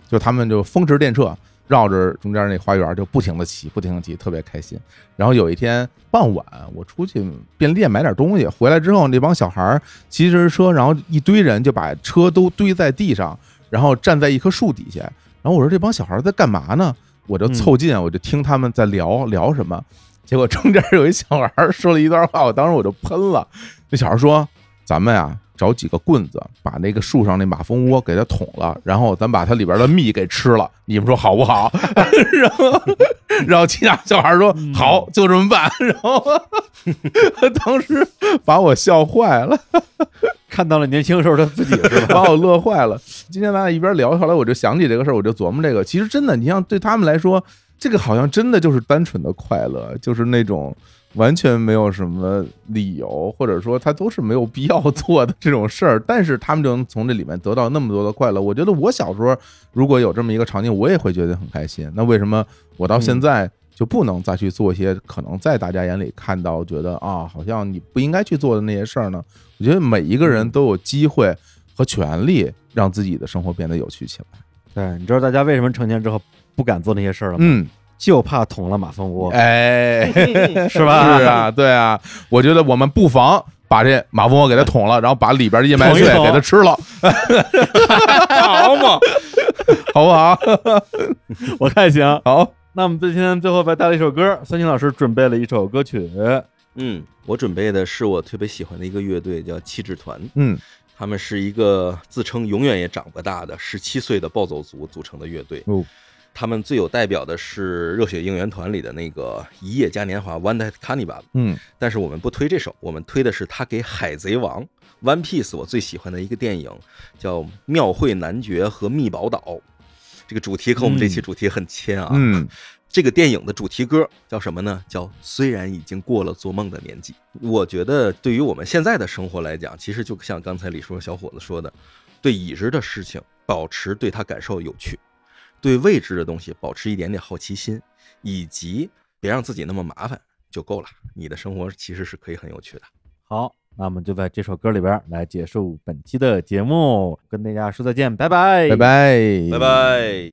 就他们就风驰电掣绕着中间那花园就不停的骑不停的骑，特别开心。然后有一天傍晚我出去便利店买点东西，回来之后那帮小孩骑着车，然后一堆人就把车都堆在地上，然后站在一棵树底下，然后我说这帮小孩在干嘛呢，我就凑近我就听他们在聊什么，结果中间有一小孩说了一段话，我当时我就喷了。那小孩说，咱们呀找几个棍子把那个树上那马蜂窝给它捅了，然后咱把它里边的蜜给吃了，你们说好不好？然后其他小孩说好，就这么办。然后当时把我笑坏了，看到了年轻时候他自己是吧？把我乐坏了。今天咱俩一边聊，后来我就想起这个事儿，我就琢磨这个，其实真的，你像对他们来说，这个好像真的就是单纯的快乐，就是那种完全没有什么理由，或者说他都是没有必要做的这种事儿，但是他们就能从这里面得到那么多的快乐。我觉得我小时候如果有这么一个场景，我也会觉得很开心。那为什么我到现在就不能再去做一些可能在大家眼里看到觉得啊，好像你不应该去做的那些事儿呢？我觉得每一个人都有机会和权利让自己的生活变得有趣起来。对，你知道大家为什么成年之后不敢做那些事儿了吗？就怕捅了马蜂窝，哎，是吧？是啊，对啊，我觉得我们不妨把这马蜂窝给它捅了，然后把里边的燕麦碎给它吃了，好嘛，好不好？我看行。好，那我们今天最后白带了一首歌，孙兴老师准备了一首歌曲。我准备的是我特别喜欢的一个乐队，叫气质团。他们是一个自称永远也长不大的17岁的暴走族组成的乐队。他们最有代表的是热血应援团里的那个一夜嘉年华 One Night Carnival， 但是我们不推这首，我们推的是他给海贼王 One Piece 我最喜欢的一个电影叫庙会男爵和密宝岛，这个主题和我们这期主题很牵啊。这个电影的主题歌叫什么呢？叫虽然已经过了做梦的年纪。我觉得对于我们现在的生活来讲，其实就像刚才李叔小伙子说的，对已知的事情保持对他感受有趣，对未知的东西保持一点点好奇心，以及别让自己那么麻烦就够了，你的生活其实是可以很有趣的。好，那我们就在这首歌里边来结束本期的节目，跟大家说再见，拜拜拜拜拜拜。